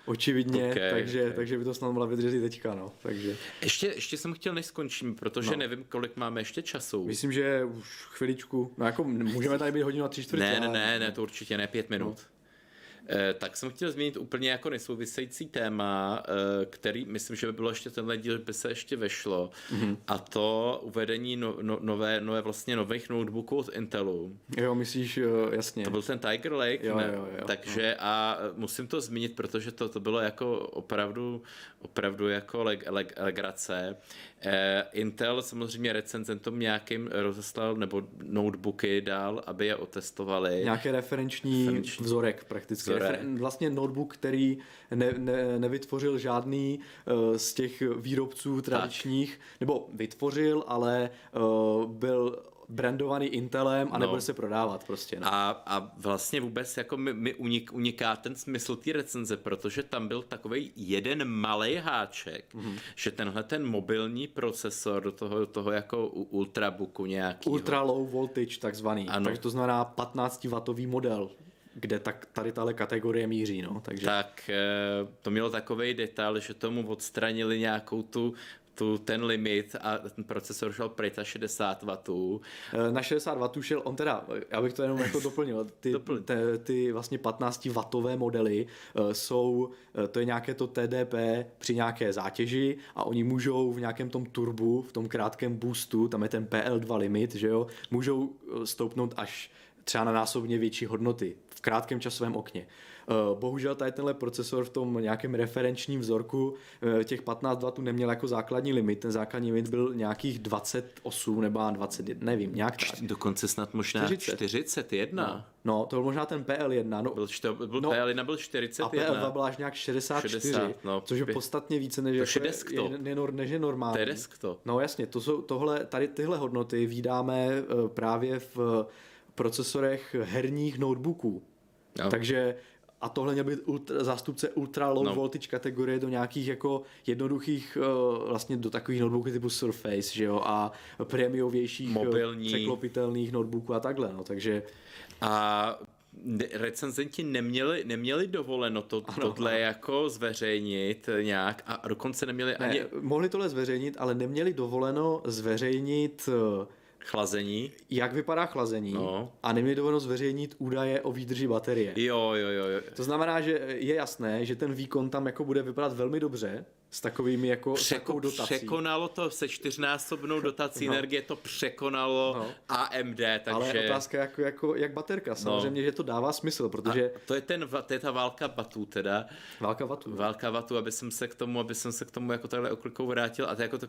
očividně, takže by to snad mohla vydržet i teďka, no. Takže. Ještě jsem chtěl, než skončím, protože nevím, kolik máme ještě času. Myslím, že už chviličku, no jako můžeme tady být hodinu a 3/4. Ne, to určitě ne, 5 minut. No. Tak jsem chtěl změnit úplně jako nesouvisející téma, který myslím, že by bylo ještě tenhle díl, by se ještě vešlo, a to uvedení nových notebooků od Intelu. Jo, myslíš, jasně. To byl ten Tiger Lake, jo, takže a musím to zmínit, protože to bylo jako opravdu jako legrace. Intel samozřejmě recenzentům nějakým rozeslal nebo notebooky dál, aby je otestovali. Nějaký referenční vzorek prakticky. Vlastně notebook, který nevytvořil žádný z těch výrobců tradičních, nebo vytvořil, ale byl brandovaný Intelem a nebude se prodávat prostě. No. A vlastně vůbec jako mi uniká ten smysl té recenze, protože tam byl takovej jeden malej háček, že tenhle ten mobilní procesor do toho jako ultrabooku nějakýho. Ultra low voltage takzvaný, takže to znamená 15 W model, kde tady tahle kategorie míří. No, takže. Tak to mělo takovej detail, že tomu odstranili nějakou ten limit a ten procesor šel pryč na 60 W. Na 60 W šel on teda, já bych to jenom jako doplnil, ty vlastně 15 W modely jsou, to je nějaké to TDP při nějaké zátěži a oni můžou v nějakém tom turbu, v tom krátkém boostu, tam je ten PL2 limit, že jo, můžou stoupnout až třeba na násobně větší hodnoty v krátkém časovém okně. Bohužel tady tenhle procesor v tom nějakém referenčním vzorku těch 15 W neměl jako základní limit. Ten základní limit byl nějakých 28 nebo 21, nevím, nějak tak. Dokonce snad možná 41. No, to byl možná ten PL1. PL1 byl 41. A PL2 byla až nějak 64, což je podstatně více, než je normální. To je desktop. No jasně, tyhle hodnoty vídáme právě v procesorech herních notebooků. No. Takže a tohle měl být zástupce ultra low voltage kategorie do nějakých jako jednoduchých vlastně do takových notebooků typu Surface, že jo, a prémiovějších překlopitelných notebooků a takhle, no, takže a recenzenti neměli dovoleno tohle jako zveřejnit nějak a dokonce neměli ani... Mohli tohle zveřejnit, ale neměli dovoleno zveřejnit Chlazení. Jak vypadá chlazení? No. A neměli dovednost zveřejnit údaje o výdrži baterie. Jo. To znamená, že je jasné, že ten výkon tam jako bude vypadat velmi dobře s takovými jako takovou dotací. Překonalo to se 4násobnou dotací energie, to překonalo AMD, takže... Ale otázka jako jak baterka, samozřejmě, že to dává smysl, protože... A to je ta válka batů teda. Válka batů, aby jsem se k tomu jako takhle oklikou vrátil a to jako to...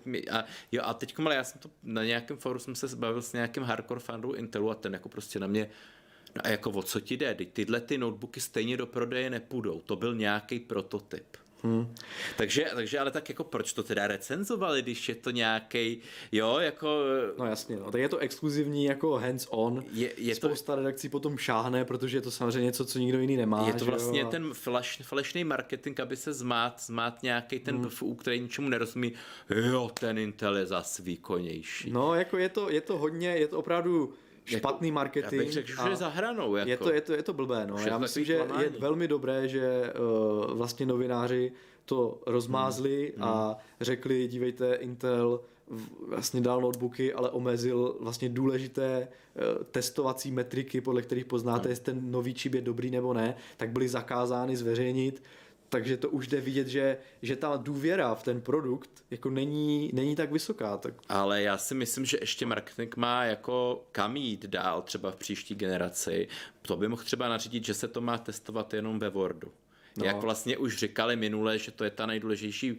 A teďkom, ale já jsem to na nějakém fóru jsem se bavil s nějakým hardcore fandou Intelu a ten jako prostě na mě... No a jako o co ti jde? Tyhle ty notebooky stejně do prodeje nepůjdou. To byl nějaký prototyp. Takže ale tak jako proč to teda recenzovali, když je to nějakej, jo, jako... No jasně, no, tak je to exkluzivní jako hands-on, spousta redakcí potom šáhne, protože je to samozřejmě něco, co nikdo jiný nemá. Je to vlastně ten falešný marketing, aby se zmát nějakej ten BFU, který ničemu nerozumí, jo, ten Intel je zas výkonnější. No, jako je to hodně, je to opravdu... špatný marketing. Já bych řekl, že je za hranou. Jako. Je to blbé. No. Já myslím, že je velmi dobré, že vlastně novináři to rozmázli a řekli, dívejte, Intel vlastně dal notebooky, ale omezil vlastně důležité testovací metriky, podle kterých poznáte, jestli ten nový čip je dobrý nebo ne, tak byly zakázány zveřejnit. Takže to už jde vidět, že ta důvěra v ten produkt jako není tak vysoká. Tak... Ale já si myslím, že ještě marketing má jako kam jít dál třeba v příští generaci. To by mohl třeba nařídit, že se to má testovat jenom ve Wordu. No. Jak vlastně už říkali minule, že to je ta nejdůležitější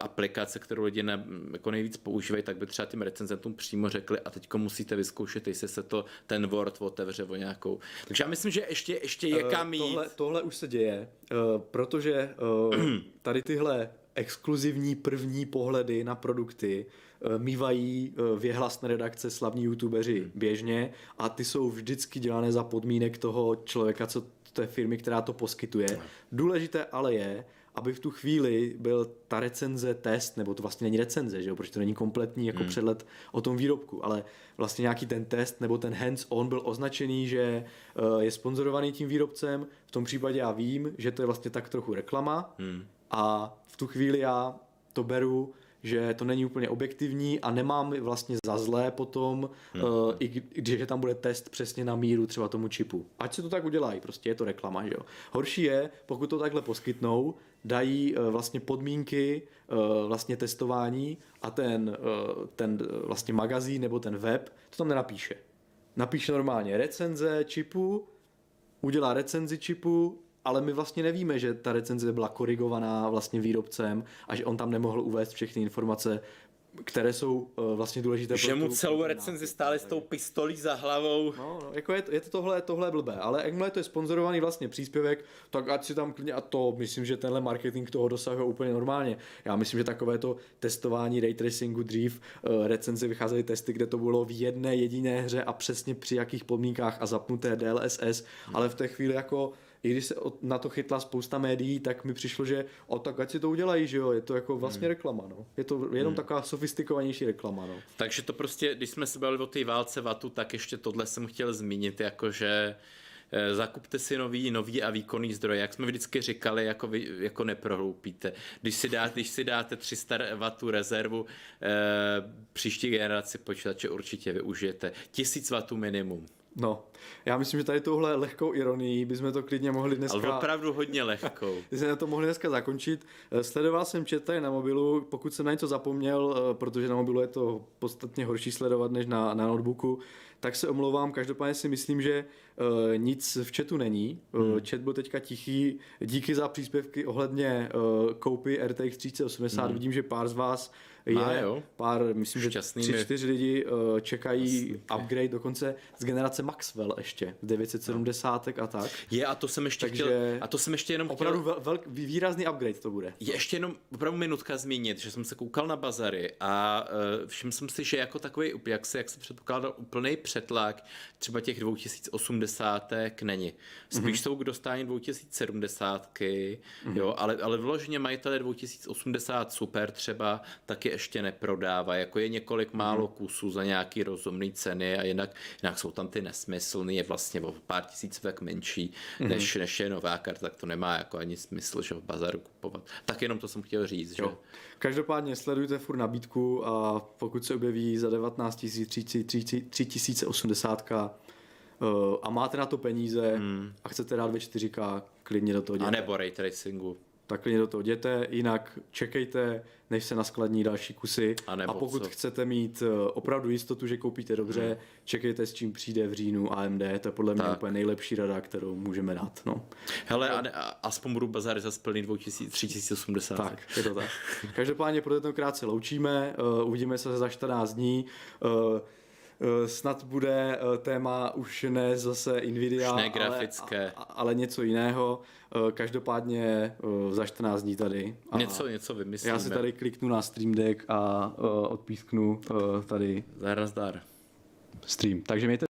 aplikace, kterou lidi jako nejvíc používají, tak by třeba těm recenzentům přímo řekli a teďko musíte vyzkoušet, jestli se to ten Word otevře o nějakou. Takže já myslím, že ještě je kam jít. Tohle už se děje, protože tady tyhle exkluzivní první pohledy na produkty mívají věhlasné redakce, slavní youtubeři běžně a ty jsou vždycky dělané za podmínek toho člověka, co té firmy, která to poskytuje. Důležité ale je, aby v tu chvíli byl ta recenze test, nebo to vlastně není recenze, že jo, protože to není kompletní jako přehled o tom výrobku, ale vlastně nějaký ten test nebo ten hands-on byl označený, že je sponzorovaný tím výrobcem, v tom případě já vím, že to je vlastně tak trochu reklama a v tu chvíli já to beru, že to není úplně objektivní a nemám vlastně za zlé potom, i když tam bude test přesně na míru třeba tomu čipu. Ať se to tak udělají, prostě je to reklama, že jo. Horší je, pokud to takhle poskytnou, dají vlastně podmínky vlastně testování a ten vlastně magazín nebo ten web to tam nenapíše. Napíše normálně recenze čipu, udělá recenzi čipu, ale my vlastně nevíme, že ta recenze byla korigovaná vlastně výrobcem a že on tam nemohl uvést všechny informace, které jsou vlastně důležité. Že mu celou recenzi stále s tou pistolí za hlavou. No, jako je to tohle blbé, ale jakmile to je sponzorovaný vlastně příspěvek, tak ať si tam klidně, a to myslím, že tenhle marketing toho dosahuje úplně normálně. Já myslím, že takové to testování ray tracingu dřív, recenzi vycházely testy, kde to bylo v jedné jediné hře a přesně při jakých podmínkách a zapnuté DLSS, ale v té chvíli jako i když se na to chytla spousta médií, tak mi přišlo, že tak ať si to udělají, že jo, je to jako vlastně reklama, no. Je to jenom taková sofistikovanější reklama, no. Takže to prostě, když jsme se bavili o té válce vatu, tak ještě tohle jsem chtěl zmínit, jakože zakupte si nový a výkonný zdroj, jak jsme vždycky říkali, jako vy jako neprohloupíte. Když si dáte 300 W rezervu, příští generaci počítače určitě využijete. 1000 W minimum. No, já myslím, že tady touhle lehkou ironií bychom to klidně mohli dneska... Ale opravdu hodně lehkou. Bychom to mohli dneska zakončit. Sledoval jsem chat tady na mobilu, pokud jsem na něco zapomněl, protože na mobilu je to podstatně horší sledovat než na notebooku, tak se omlouvám, každopádně si myslím, že nic v chatu není. Chat byl teďka tichý. Díky za příspěvky ohledně koupy RTX 3080. Vidím, že pár z vás myslím, že 3-4 lidi čekají upgrade dokonce z generace Maxwell ještě, 970 a tak. Výrazný upgrade to bude. Je ještě jenom opravdu minutka zmínit, že jsem se koukal na bazary a všiml jsem si, že jako takový, jak se předpokládal úplný přetlak třeba těch 2080 není. Spíš jsou k dostání 2070, jo, ale vložně majitelé 2080 super třeba taky ještě neprodává, jako je několik málo kusů za nějaký rozumný ceny a jinak jsou tam ty nesmyslný, je vlastně o pár tisícovek menší, než je nová karta, tak to nemá jako ani smysl, že v bazaru kupovat. Tak jenom to jsem chtěl říct, jo. Že? Každopádně sledujte furt nabídku a pokud se objeví za 19 3080 a máte na to peníze a chcete dát ve 4K, klidně do toho jděte. A nebo ray tracingu. Tak klidně do toho jděte, jinak čekejte, než se naskladní další kusy. A pokud chcete mít opravdu jistotu, že koupíte dobře, čekejte, s čím přijde v říjnu AMD. To je podle mě úplně nejlepší rada, kterou můžeme dát. No. Hele, aspoň budu bazary za plný 3080. Tak, je to tak. Každopádně pro tentokrát se loučíme, uvidíme se za 14 dní. Snad bude téma už ne zase NVIDIA, už ne grafické, ale něco jiného. Každopádně za 14 dní tady. Něco vymyslíme. Já si tady kliknu na Stream Deck a odpísknu tady. Zdar. Stream. Takže mějte